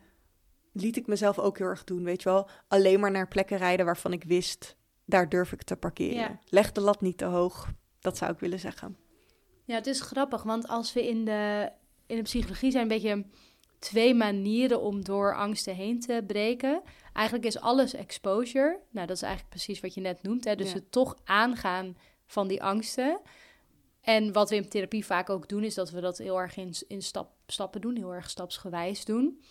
liet ik mezelf ook heel erg doen, weet je wel. Alleen maar naar plekken rijden waarvan ik wist, daar durf ik te parkeren. Ja. Leg de lat niet te hoog, dat zou ik willen zeggen. Ja, het is grappig, want als we in de, in de psychologie zijn een beetje... twee manieren om door angsten heen te breken. Eigenlijk is alles exposure. Nou, dat is eigenlijk precies wat je net noemt. Hè? Dus ja. het toch aangaan van die angsten. En wat we in therapie vaak ook doen... is dat we dat heel erg in, in stap, stappen doen. Heel erg stapsgewijs doen.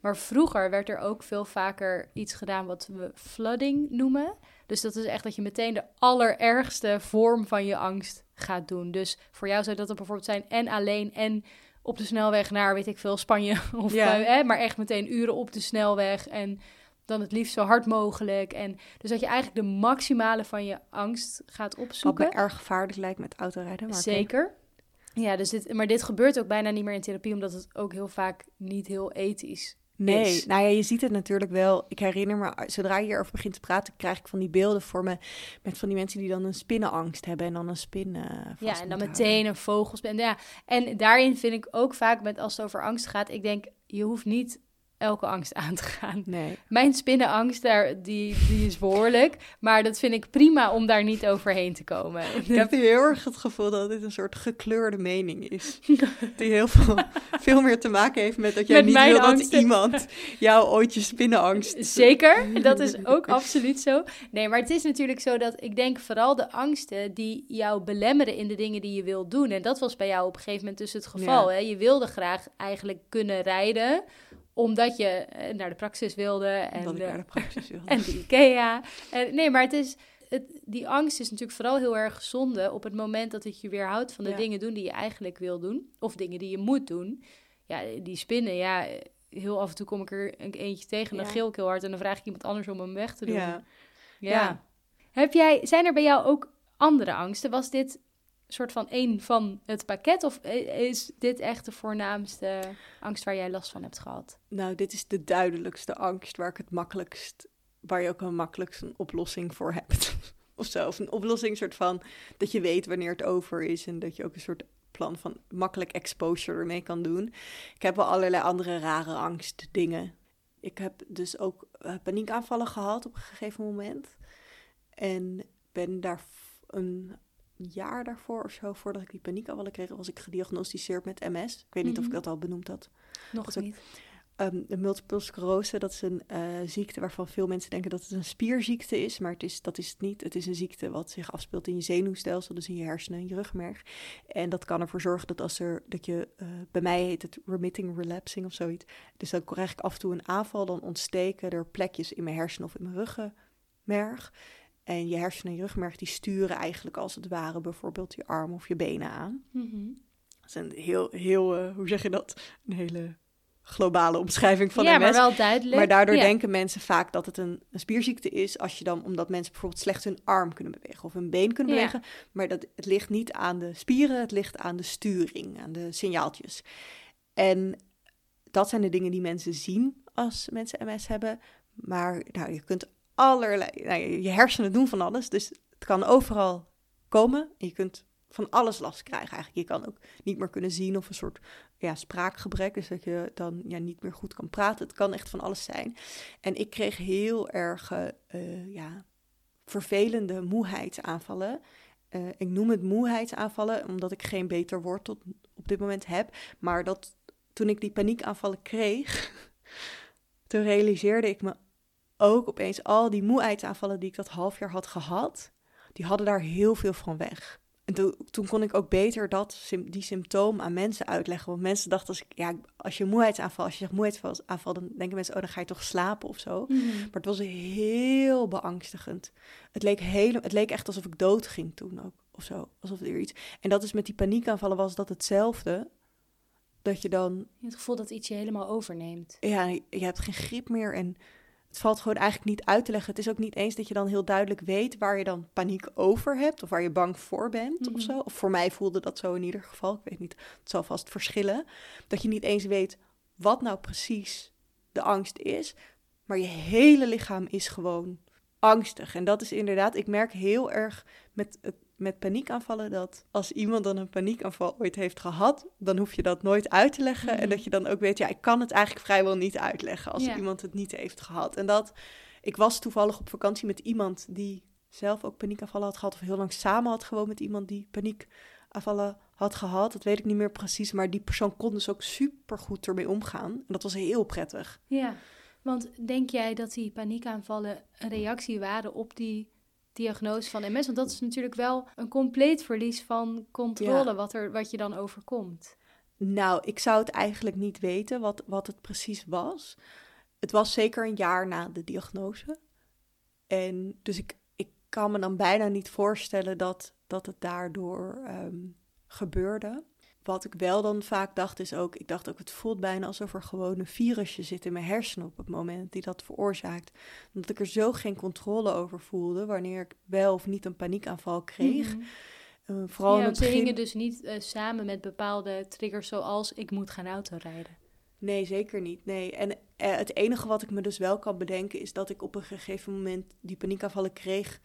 Maar vroeger werd er ook veel vaker iets gedaan... wat we flooding noemen. Dus dat is echt dat je meteen de allerergste vorm van je angst gaat doen. Dus voor jou zou dat er bijvoorbeeld zijn... en alleen en... op de snelweg naar, weet ik veel, Spanje of ja. uh, hè, maar echt meteen uren op de snelweg en dan het liefst zo hard mogelijk. En dus dat je eigenlijk de maximale van je angst gaat opzoeken. Wat me erg gevaarlijk lijkt met autorijden. Maar zeker. Oké. Ja, dus dit, maar dit gebeurt ook bijna niet meer in therapie, omdat het ook heel vaak niet heel ethisch nee. is. Nou ja, je ziet het natuurlijk wel. Ik herinner me, zodra je hierover begint te praten, krijg ik van die beelden voor me met van die mensen die dan een spinnenangst hebben en dan een spin uh, vast Ja, en dan meteen houden. Een vogelspin. Ja. En daarin vind ik ook vaak, met als het over angst gaat, ik denk, je hoeft niet elke angst aan te gaan. Nee. Mijn spinnenangst, daar, die, die is behoorlijk, maar dat vind ik prima om daar niet overheen te komen. Ik heb heel erg het gevoel dat dit een soort gekleurde mening is. Die heel veel, veel meer te maken heeft met dat jij met niet wil angsten. Dat iemand jou ooit je spinnenangst... Zeker, dat is ook absoluut zo. Nee, maar het is natuurlijk zo dat ik denk vooral de angsten die jou belemmeren in de dingen die je wilt doen. En dat was bij jou op een gegeven moment dus het geval. Ja. Hè? Je wilde graag eigenlijk kunnen rijden... omdat je naar de praxis wilde. En de, naar de praxis wilde. En de IKEA. En, nee, maar het is, het, die angst is natuurlijk vooral heel erg zonde... op het moment dat het je weerhoudt van de ja. dingen doen die je eigenlijk wil doen. Of dingen die je moet doen. Ja, die spinnen, ja, heel af en toe kom ik er een eentje tegen en dan ja. gil ik heel hard en dan vraag ik iemand anders om hem weg te doen. Ja. Ja. ja. Heb jij, zijn er bij jou ook andere angsten? Was dit soort van één van het pakket of is dit echt de voornaamste angst waar jij last van hebt gehad? Nou, dit is de duidelijkste angst waar ik het makkelijkst, waar je ook een makkelijkst een oplossing voor hebt. Of zo, of een oplossing soort van dat je weet wanneer het over is en dat je ook een soort plan van makkelijk exposure ermee kan doen. Ik heb wel allerlei andere rare angstdingen. Ik heb dus ook uh, paniekaanvallen gehad op een gegeven moment. En ben daar een jaar daarvoor of zo, voordat ik die paniekaanvallen kreeg, was ik gediagnosticeerd met M S. Ik weet mm-hmm. niet of ik dat al benoemd had. Nog dat niet. Ook, um, de multiple sclerose, dat is een uh, ziekte waarvan veel mensen denken dat het een spierziekte is. Maar het is, dat is het niet. Het is een ziekte wat zich afspeelt in je zenuwstelsel, dus in je hersenen en je rugmerg. En dat kan ervoor zorgen dat als er, dat je, uh, bij mij heet het remitting relapsing of zoiets. Dus dan krijg ik af en toe een aanval, dan ontsteken er plekjes in mijn hersenen of in mijn ruggenmerg. En je hersenen en je rugmerg die sturen eigenlijk als het ware bijvoorbeeld je arm of je benen aan. Mm-hmm. Dat is een heel, heel uh, hoe zeg je dat? Een hele globale omschrijving van ja, M S. Ja, maar wel duidelijk. Maar daardoor ja. denken mensen vaak dat het een, een spierziekte is, als je dan, omdat mensen bijvoorbeeld slechts hun arm kunnen bewegen of hun been kunnen ja. bewegen. Maar dat, het ligt niet aan de spieren, het ligt aan de sturing, aan de signaaltjes. En dat zijn de dingen die mensen zien als mensen M S hebben. Maar nou, je kunt allerlei, nou, je hersenen doen van alles, dus het kan overal komen. Je kunt van alles last krijgen eigenlijk. Je kan ook niet meer kunnen zien of een soort ja, spraakgebrek, dus dat je dan ja, niet meer goed kan praten. Het kan echt van alles zijn. En ik kreeg heel erg uh, ja, vervelende moeheidsaanvallen. Uh, ik noem het moeheidsaanvallen, omdat ik geen beter woord tot op dit moment heb. Maar dat toen ik die paniekaanvallen kreeg, toen realiseerde ik me ook opeens al die moeheidsaanvallen die ik dat half jaar had gehad, die hadden daar heel veel van weg. En to- toen kon ik ook beter dat, die symptoom aan mensen uitleggen. Want mensen dachten, als, ik, ja, als je moeheidsaanval, als je zegt moeheidsaanval, dan denken mensen, oh, dan ga je toch slapen of zo. Mm-hmm. Maar het was heel beangstigend. Het leek, heel, het leek echt alsof ik dood ging toen ook, of zo. Alsof er iets. En dat is met die paniekaanvallen was dat hetzelfde. Dat je dan het gevoel dat iets je helemaal overneemt. Ja, je hebt geen grip meer en het valt gewoon eigenlijk niet uit te leggen. Het is ook niet eens dat je dan heel duidelijk weet waar je dan paniek over hebt of waar je bang voor bent mm-hmm. of zo. Of voor mij voelde dat zo in ieder geval. Ik weet niet, het zal vast verschillen. Dat je niet eens weet wat nou precies de angst is, maar je hele lichaam is gewoon angstig. En dat is inderdaad, ik merk heel erg met, met paniekaanvallen dat als iemand dan een paniekaanval ooit heeft gehad, dan hoef je dat nooit uit te leggen. Mm-hmm. En dat je dan ook weet, ja, ik kan het eigenlijk vrijwel niet uitleggen als ja. iemand het niet heeft gehad. En dat, ik was toevallig op vakantie met iemand die zelf ook paniekaanvallen had gehad, of heel lang samen had gewoond met iemand die paniekaanvallen had gehad. Dat weet ik niet meer precies, maar die persoon kon dus ook supergoed ermee omgaan. En dat was heel prettig. Ja. Want denk jij dat die paniekaanvallen een reactie waren op die diagnose van M S? Want dat is natuurlijk wel een compleet verlies van controle ja. wat, er, wat je dan overkomt. Nou, ik zou het eigenlijk niet weten wat, wat het precies was. Het was zeker een jaar na de diagnose. En dus ik, ik kan me dan bijna niet voorstellen dat, dat het daardoor um, gebeurde. Wat ik wel dan vaak dacht is ook, ik dacht ook, het voelt bijna alsof er gewoon een virusje zit in mijn hersenen op het moment die dat veroorzaakt. Omdat ik er zo geen controle over voelde wanneer ik wel of niet een paniekaanval kreeg. Mm-hmm. Uh, vooral ja, in het begin, ze hingen dus niet uh, samen met bepaalde triggers zoals ik moet gaan autorijden. Nee, zeker niet. Nee. En uh, het enige wat ik me dus wel kan bedenken is dat ik op een gegeven moment die paniekaanvallen kreeg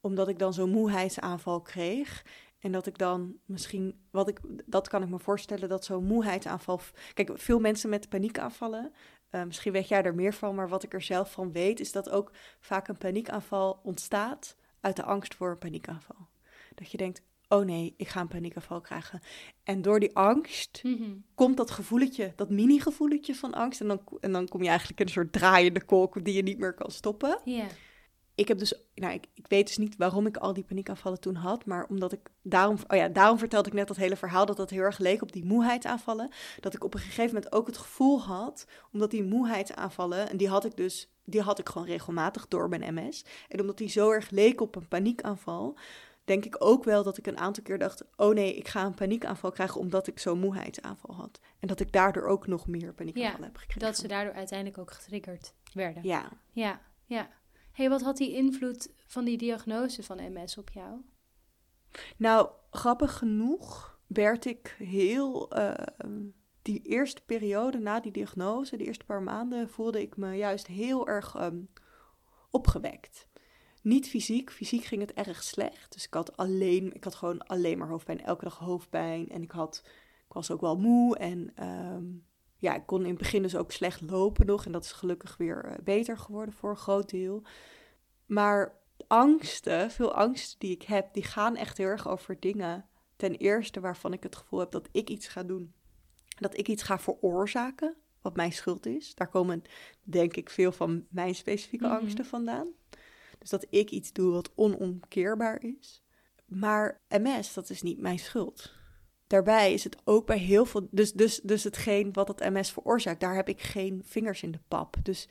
omdat ik dan zo'n moeheidsaanval kreeg. En dat ik dan misschien, wat ik, dat kan ik me voorstellen, dat zo'n moeheidsaanval. Kijk, veel mensen met paniekaanvallen, uh, misschien weet jij er meer van, maar wat ik er zelf van weet, is dat ook vaak een paniekaanval ontstaat uit de angst voor een paniekaanval. Dat je denkt, oh nee, ik ga een paniekaanval krijgen. En door die angst mm-hmm. komt dat gevoeletje, dat mini-gevoeletje van angst. En dan, en dan kom je eigenlijk in een soort draaiende kolk die je niet meer kan stoppen. Ja. Yeah. Ik heb dus, nou, ik, ik weet dus niet waarom ik al die paniekaanvallen toen had, maar omdat ik daarom, oh ja, daarom vertelde ik net dat hele verhaal dat dat heel erg leek op die moeheidsaanvallen, dat ik op een gegeven moment ook het gevoel had, omdat die moeheidsaanvallen, en die had ik dus, die had ik gewoon regelmatig door mijn M S, en omdat die zo erg leek op een paniekaanval, denk ik ook wel dat ik een aantal keer dacht, oh nee, ik ga een paniekaanval krijgen omdat ik zo'n moeheidsaanval had. En dat ik daardoor ook nog meer paniekaanval ja, heb gekregen. Dat ze daardoor uiteindelijk ook getriggerd werden. Ja. Ja, ja. Hé, hey, wat had die invloed van die diagnose van M S op jou? Nou, grappig genoeg werd ik heel... Uh, die eerste periode na die diagnose, de eerste paar maanden, voelde ik me juist heel erg um, opgewekt. Niet fysiek. Fysiek ging het erg slecht. Dus ik had alleen, ik had gewoon alleen maar hoofdpijn. Elke dag hoofdpijn. En ik had, ik was ook wel moe. En um, ja, ik kon in het begin dus ook slecht lopen nog. En dat is gelukkig weer beter geworden voor een groot deel. Maar angsten, veel angsten die ik heb, die gaan echt heel erg over dingen. Ten eerste waarvan ik het gevoel heb dat ik iets ga doen. Dat ik iets ga veroorzaken, wat mijn schuld is. Daar komen denk ik veel van mijn specifieke mm-hmm. angsten vandaan. Dus dat ik iets doe wat onomkeerbaar is. Maar M S, dat is niet mijn schuld. Daarbij is het ook bij heel veel... Dus, dus, dus hetgeen wat het M S veroorzaakt, daar heb ik geen vingers in de pap. Dus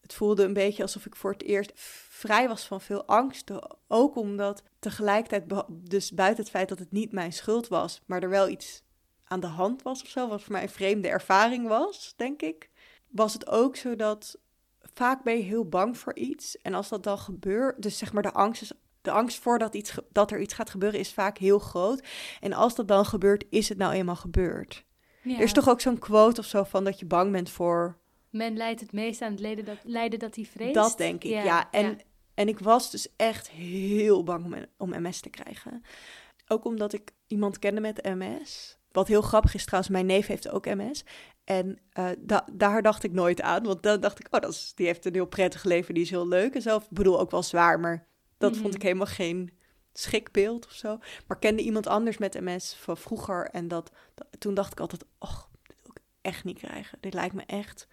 het voelde een beetje alsof ik voor het eerst vrij was van veel angsten. Ook omdat tegelijkertijd, dus buiten het feit dat het niet mijn schuld was, maar er wel iets aan de hand was of zo, wat voor mij een vreemde ervaring was, denk ik, was het ook zo dat vaak ben je heel bang voor iets. En als dat dan gebeurt, dus zeg maar de angst, is, de angst voor dat, iets, dat er iets gaat gebeuren is vaak heel groot. En als dat dan gebeurt, is het nou eenmaal gebeurd. Ja. Er is toch ook zo'n quote of zo van dat je bang bent voor... Men lijdt het meest aan het lijden dat, lijden dat hij vreest. Dat denk ik, ja. ja. En, ja. en ik was dus echt heel bang om, om M S te krijgen. Ook omdat ik iemand kende met M S... Wat heel grappig is trouwens, mijn neef heeft ook M S. En uh, da- daar dacht ik nooit aan. Want dan dacht ik, oh, dat is, die heeft een heel prettig leven, die is heel leuk. En zelf, ik bedoel, ook wel zwaar, maar dat mm-hmm. vond ik helemaal geen schrikbeeld of zo. Maar kende iemand anders met M S van vroeger. En dat, dat, toen dacht ik altijd, och, dit wil ik echt niet krijgen. Dit lijkt me echt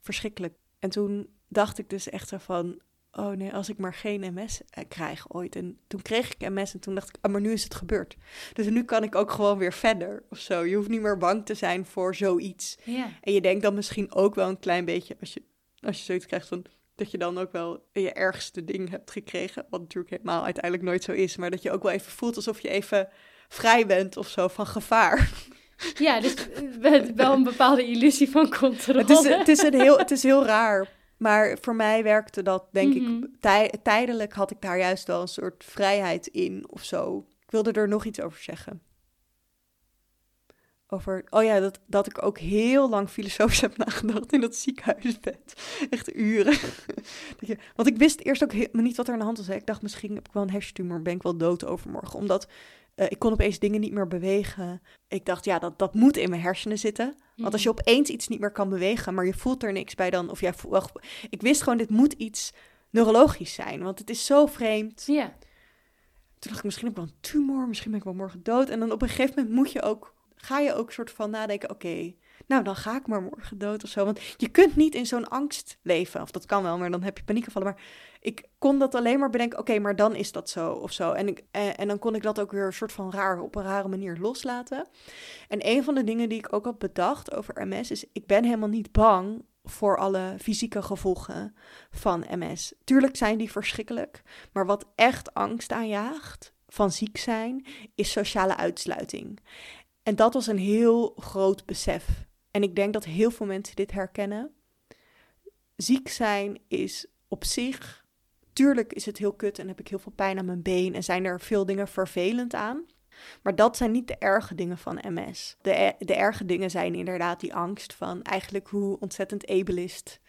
verschrikkelijk. En toen dacht ik dus echt van, oh nee, als ik maar geen M S krijg ooit. En toen kreeg ik M S en toen dacht ik, ah, maar nu is het gebeurd. Dus nu kan ik ook gewoon weer verder of zo. Je hoeft niet meer bang te zijn voor zoiets. Ja. En je denkt dan misschien ook wel een klein beetje, als je, als je zoiets krijgt van, dat je dan ook wel je ergste ding hebt gekregen. Wat natuurlijk helemaal uiteindelijk nooit zo is. Maar dat je ook wel even voelt alsof je even vrij bent of zo van gevaar. Ja, dus wel een bepaalde illusie van controle. Het is, het is, een heel, het is heel raar. Maar voor mij werkte dat, denk mm-hmm. ik, tij- tijdelijk had ik daar juist wel een soort vrijheid in of zo. Ik wilde er nog iets over zeggen. Over, oh ja, dat, dat ik ook heel lang filosofisch heb nagedacht in dat ziekenhuisbed. Echt uren. Want ik wist eerst ook heel, niet wat er aan de hand was. Hè. Ik dacht, misschien heb ik wel een hersentumor, ben ik wel dood overmorgen. Omdat uh, ik kon opeens dingen niet meer bewegen. Ik dacht, ja, dat, dat moet in mijn hersenen zitten. Want als je opeens iets niet meer kan bewegen, maar je voelt er niks bij dan... of jij voelt, wel, ik wist gewoon, dit moet iets neurologisch zijn, want het is zo vreemd. Ja. Toen dacht ik, misschien heb ik wel een tumor, misschien ben ik wel morgen dood. En dan op een gegeven moment moet je ook, ga je ook soort van nadenken, oké, okay, nou dan ga ik maar morgen dood of zo. Want je kunt niet in zo'n angst leven, of dat kan wel, maar dan heb je paniekaanvallen. Maar ik kon dat alleen maar bedenken, oké, okay, maar dan is dat zo of zo. En, ik, en, en dan kon ik dat ook weer een soort van raar, op een rare manier loslaten. En een van de dingen die ik ook had bedacht over M S is, ik ben helemaal niet bang voor alle fysieke gevolgen van M S. Tuurlijk zijn die verschrikkelijk, maar wat echt angst aanjaagt van ziek zijn, is sociale uitsluiting. En dat was een heel groot besef. En ik denk dat heel veel mensen dit herkennen. Ziek zijn is op zich... Tuurlijk is het heel kut en heb ik heel veel pijn aan mijn been en zijn er veel dingen vervelend aan. Maar dat zijn niet de erge dingen van M S. De, de erge dingen zijn inderdaad die angst van eigenlijk hoe ontzettend ableist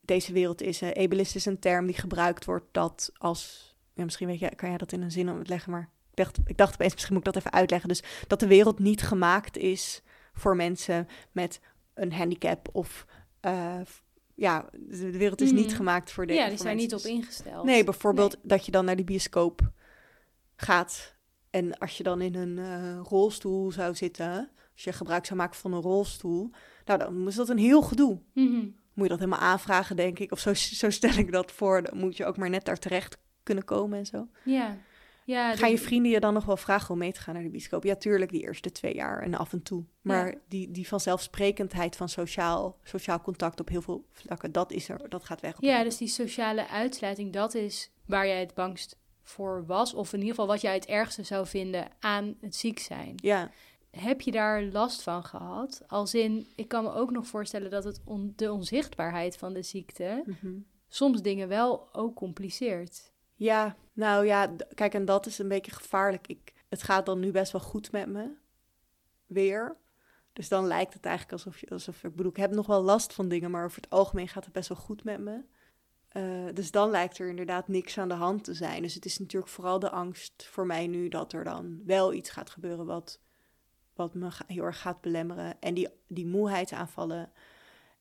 deze wereld is. Ableist is een term die gebruikt wordt dat als... Ja, misschien weet je, kan jij dat in een zin uitleggen, maar ik dacht, ik dacht opeens misschien moet ik dat even uitleggen. Dus dat de wereld niet gemaakt is voor mensen met een handicap of... Uh, Ja, de wereld is niet mm. gemaakt voor deze. Ja, die zijn niet op ingesteld. Nee, bijvoorbeeld nee. dat je dan naar die bioscoop gaat. En als je dan in een uh, rolstoel zou zitten. Als je gebruik zou maken van een rolstoel. Nou, dan is dat een heel gedoe. Mm-hmm. Moet je dat helemaal aanvragen, denk ik. Of zo, zo stel ik dat voor. Dan moet je ook maar net daar terecht kunnen komen en zo. Ja. Ja, gaan je vrienden je dan nog wel vragen om mee te gaan naar de bioscoop? Ja, tuurlijk, die eerste twee jaar en af en toe. Maar ja. die, die vanzelfsprekendheid van sociaal, sociaal contact op heel veel vlakken, dat, is er, dat gaat weg. Op ja, dus die sociale uitsluiting, dat is waar jij het bangst voor was. Of in ieder geval wat jij het ergste zou vinden aan het ziek zijn. Ja. Heb je daar last van gehad? Als in, ik kan me ook nog voorstellen dat het on, de onzichtbaarheid van de ziekte... Mm-hmm. soms dingen wel ook compliceert. Ja, nou ja, d- kijk, en dat is een beetje gevaarlijk. Ik, het gaat dan nu best wel goed met me. Weer. Dus dan lijkt het eigenlijk alsof... Je, alsof ik bedoel, ik heb nog wel last van dingen... maar over het algemeen gaat het best wel goed met me. Uh, dus dan lijkt er inderdaad niks aan de hand te zijn. Dus het is natuurlijk vooral de angst voor mij nu... dat er dan wel iets gaat gebeuren wat... wat me heel erg gaat belemmeren. En die, die moeheidsaanvallen...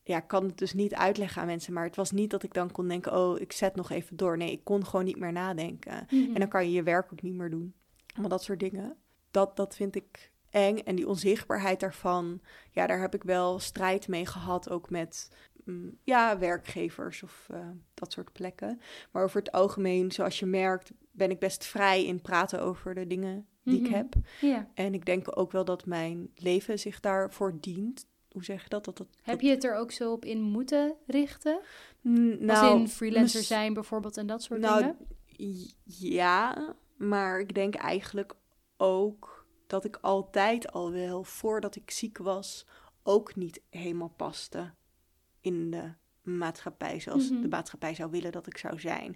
ja, ik kan het dus niet uitleggen aan mensen. Maar het was niet dat ik dan kon denken... oh, ik zet nog even door. Nee, ik kon gewoon niet meer nadenken. Mm-hmm. En dan kan je je werk ook niet meer doen. Maar dat soort dingen. Dat, dat vind ik eng. En die onzichtbaarheid daarvan... ja, daar heb ik wel strijd mee gehad. Ook met mm, ja, werkgevers of uh, dat soort plekken. Maar over het algemeen, zoals je merkt... ben ik best vrij in praten over de dingen... die mm-hmm. ik heb. Yeah. En ik denk ook wel dat mijn leven zich daarvoor dient. Hoe zeg je dat? dat, dat heb dat... je het er ook zo op in moeten richten? N- nou, Als in freelancer mis... zijn bijvoorbeeld en dat soort nou, dingen? J- ja, maar ik denk eigenlijk ook dat ik altijd al wel... voordat ik ziek was, ook niet helemaal paste in de maatschappij... zoals mm-hmm. de maatschappij zou willen dat ik zou zijn.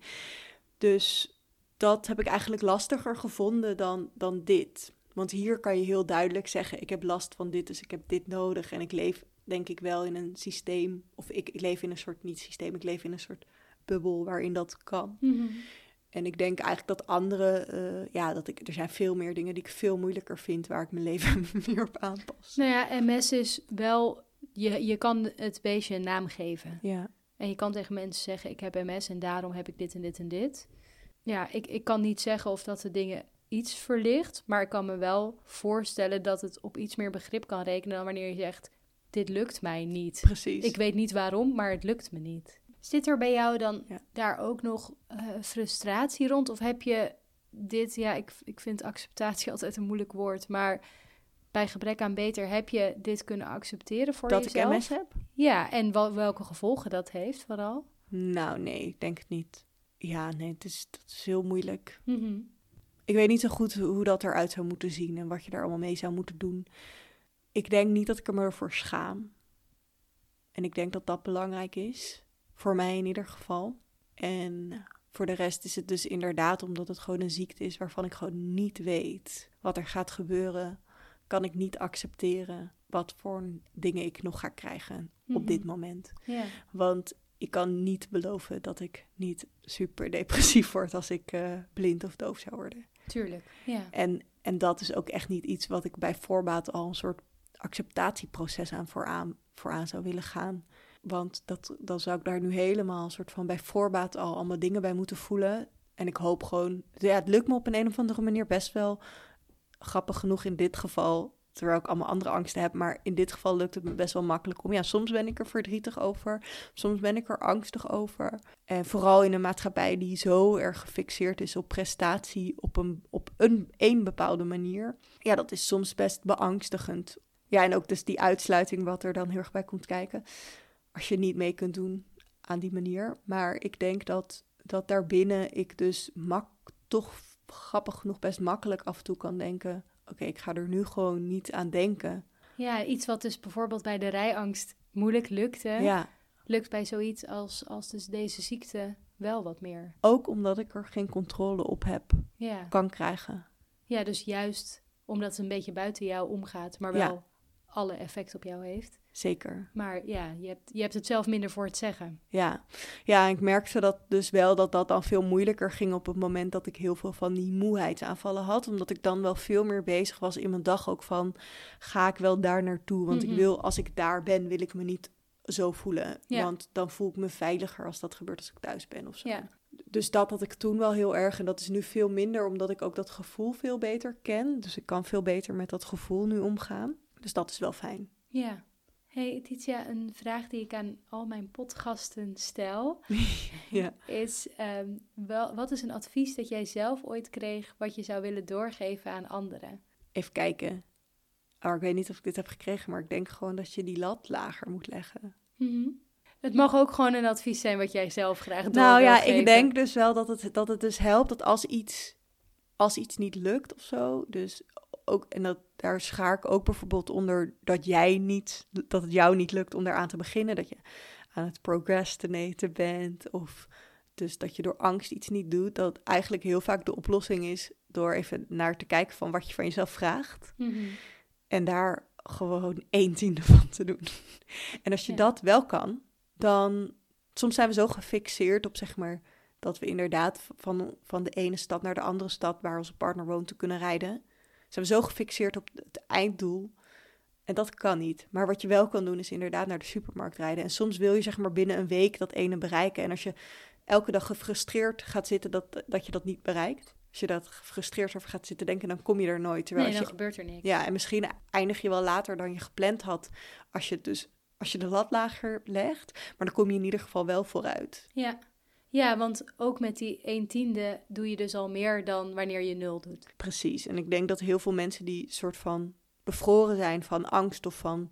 Dus... dat heb ik eigenlijk lastiger gevonden dan, dan dit. Want hier kan je heel duidelijk zeggen... ik heb last van dit, dus ik heb dit nodig. En ik leef denk ik wel in een systeem... of ik, ik leef in een soort niet-systeem... ik leef in een soort bubbel waarin dat kan. Mm-hmm. En ik denk eigenlijk dat andere... Uh, ja, dat ik, er zijn veel meer dingen die ik veel moeilijker vind... waar ik mijn leven meer op aanpas. Nou ja, M S is wel... je, je kan het beestje een naam geven. Ja. En je kan tegen mensen zeggen... ik heb M S en daarom heb ik dit en dit en dit... Ja, ik, ik kan niet zeggen of dat de dingen iets verlicht... maar ik kan me wel voorstellen dat het op iets meer begrip kan rekenen... dan wanneer je zegt, dit lukt mij niet. Precies. Ik weet niet waarom, maar het lukt me niet. Zit er bij jou dan ja. daar ook nog uh, frustratie rond? Of heb je dit... Ja, ik, ik vind acceptatie altijd een moeilijk woord... maar bij gebrek aan beter heb je dit kunnen accepteren voor dat jezelf? Dat ik M S heb? Ja, en wel, welke gevolgen dat heeft vooral? Nou nee, ik denk het niet. Ja, nee, het is, dat is heel moeilijk. Mm-hmm. Ik weet niet zo goed hoe dat eruit zou moeten zien... en wat je daar allemaal mee zou moeten doen. Ik denk niet dat ik er me voor schaam. En ik denk dat dat belangrijk is. Voor mij in ieder geval. En voor de rest is het dus inderdaad... omdat het gewoon een ziekte is waarvan ik gewoon niet weet... wat er gaat gebeuren. Kan ik niet accepteren wat voor dingen ik nog ga krijgen... Mm-hmm. op dit moment. Yeah. Want... ik kan niet beloven dat ik niet super depressief word als ik uh, blind of doof zou worden. Tuurlijk, ja. En, en dat is ook echt niet iets wat ik bij voorbaat al een soort acceptatieproces aan vooraan, vooraan zou willen gaan. Want dat, dan zou ik daar nu helemaal een soort van bij voorbaat al allemaal dingen bij moeten voelen. En ik hoop gewoon, ja, het lukt me op een, een of andere manier best wel grappig genoeg in dit geval... terwijl ik allemaal andere angsten heb. Maar in dit geval lukt het me best wel makkelijk om... ja, soms ben ik er verdrietig over. Soms ben ik er angstig over. En vooral in een maatschappij die zo erg gefixeerd is... op prestatie, op een, op een, een bepaalde manier. Ja, dat is soms best beangstigend. Ja, en ook dus die uitsluiting wat er dan heel erg bij komt kijken. Als je niet mee kunt doen aan die manier. Maar ik denk dat, dat daarbinnen ik dus mak- toch grappig genoeg... best makkelijk af en toe kan denken... oké, okay, ik ga er nu gewoon niet aan denken. Ja, iets wat dus bijvoorbeeld bij de rijangst moeilijk lukte... Ja. lukt bij zoiets als, als dus deze ziekte wel wat meer. Ook omdat ik er geen controle op heb, ja. kan krijgen. Ja, dus juist omdat het een beetje buiten jou omgaat... maar wel ja. alle effect op jou heeft. Zeker. Maar ja, je hebt, je hebt het zelf minder voor het zeggen. Ja, ja, ik merkte dat dus wel dat dat dan veel moeilijker ging... op het moment dat ik heel veel van die moeheidsaanvallen had. Omdat ik dan wel veel meer bezig was in mijn dag ook van... ga ik wel daar naartoe? Want mm-hmm. ik wil, als ik daar ben, wil ik me niet zo voelen. Ja. Want dan voel ik me veiliger als dat gebeurt als ik thuis ben of zo. Ja. Dus dat had ik toen wel heel erg. En dat is nu veel minder, omdat ik ook dat gevoel veel beter ken. Dus ik kan veel beter met dat gevoel nu omgaan. Dus dat is wel fijn. Ja. Hey Titia, een vraag die ik aan al mijn podgasten stel ja. is, um, wel, wat is een advies dat jij zelf ooit kreeg wat je zou willen doorgeven aan anderen? Even kijken. Oh, ik weet niet of ik dit heb gekregen, maar ik denk gewoon dat je die lat lager moet leggen. Mm-hmm. Het mag ook gewoon een advies zijn wat jij zelf graag doet. Nou ja, geven. Ik denk dus wel dat het, dat het dus helpt dat als iets, als iets niet lukt of zo, dus ook, en dat, daar schaar ik ook bijvoorbeeld onder dat jij niet, dat het jou niet lukt om eraan te beginnen, dat je aan het procrastinaten bent of dus dat je door angst iets niet doet, dat eigenlijk heel vaak de oplossing is door even naar te kijken van wat je van jezelf vraagt. Mm-hmm. En daar gewoon een tiende van te doen. En als je ja. dat wel kan, dan... Soms zijn we zo gefixeerd op, zeg maar, dat we inderdaad van, van de ene stad naar de andere stad waar onze partner woont te kunnen rijden. Zijn we zo gefixeerd op het einddoel. En dat kan niet. Maar wat je wel kan doen is inderdaad naar de supermarkt rijden. En soms wil je, zeg maar, binnen een week dat ene bereiken. En als je elke dag gefrustreerd gaat zitten dat, dat je dat niet bereikt. Als je dat gefrustreerd over gaat zitten denken, dan kom je er nooit. Terwijl nee, dan je, gebeurt er niks. Ja, en misschien eindig je wel later dan je gepland had. Als je, dus, als je de lat lager legt. Maar dan kom je in ieder geval wel vooruit. Ja, ja, want ook met die een tiende doe je dus al meer dan wanneer je nul doet. Precies. En ik denk dat heel veel mensen die soort van bevroren zijn van angst of van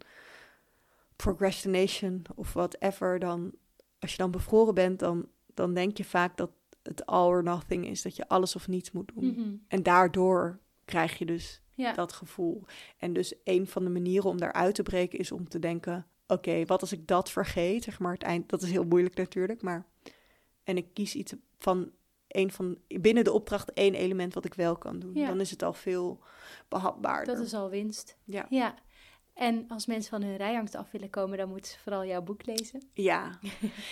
procrastination of whatever. Dan, als je dan bevroren bent, dan, dan denk je vaak dat het all or nothing is, dat je alles of niets moet doen. Mm-hmm. En daardoor krijg je dus ja. dat gevoel. En dus een van de manieren om daaruit te breken is om te denken, oké, okay, wat als ik dat vergeet? Zeg maar het eind, dat is heel moeilijk natuurlijk, maar... En ik kies iets van, een van binnen de opdracht één element wat ik wel kan doen. Ja. Dan is het al veel behapbaarder. Dat is al winst. Ja. ja. En als mensen van hun rijangst af willen komen, dan moeten ze vooral jouw boek lezen. Ja.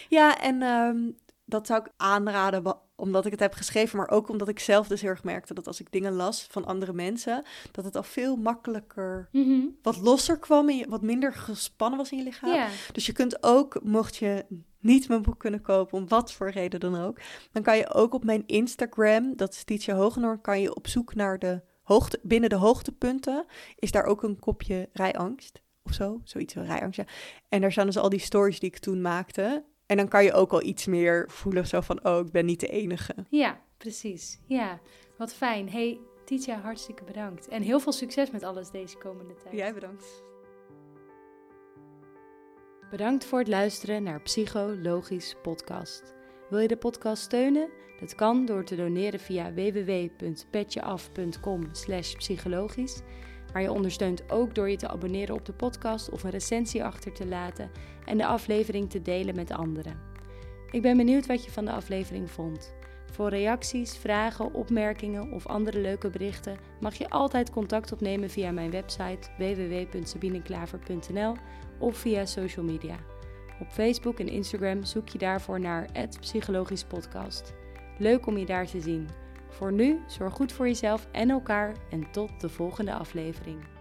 ja, en... Um, Dat zou ik aanraden, omdat ik het heb geschreven, maar ook omdat ik zelf dus heel erg merkte dat als ik dingen las van andere mensen, dat het al veel makkelijker, mm-hmm. wat losser kwam, en wat minder gespannen was in je lichaam. Yeah. Dus je kunt ook, mocht je niet mijn boek kunnen kopen, om wat voor reden dan ook, dan kan je ook op mijn Instagram, dat is Titia Hogendoorn, kan je op zoek naar de hoogte, binnen de hoogtepunten, is daar ook een kopje rijangst of zo, zoiets van rijangst. Ja. En daar staan dus al die stories die ik toen maakte. En dan kan je ook al iets meer voelen zo van, oh, ik ben niet de enige. Ja, precies. Ja, wat fijn. Hey, Titia, hartstikke bedankt. En heel veel succes met alles deze komende tijd. Jij bedankt. Bedankt voor het luisteren naar Psychologisch Podcast. Wil je de podcast steunen? Dat kan door te doneren via w w w punt petjeaf punt com slash psychologisch. Maar je ondersteunt ook door je te abonneren op de podcast of een recensie achter te laten en de aflevering te delen met anderen. Ik ben benieuwd wat je van de aflevering vond. Voor reacties, vragen, opmerkingen of andere leuke berichten mag je altijd contact opnemen via mijn website w w w punt sabine klaver punt n l of via social media. Op Facebook en Instagram zoek je daarvoor naar at psychologisch podcast. Leuk om je daar te zien. Voor nu, zorg goed voor jezelf en elkaar en tot de volgende aflevering.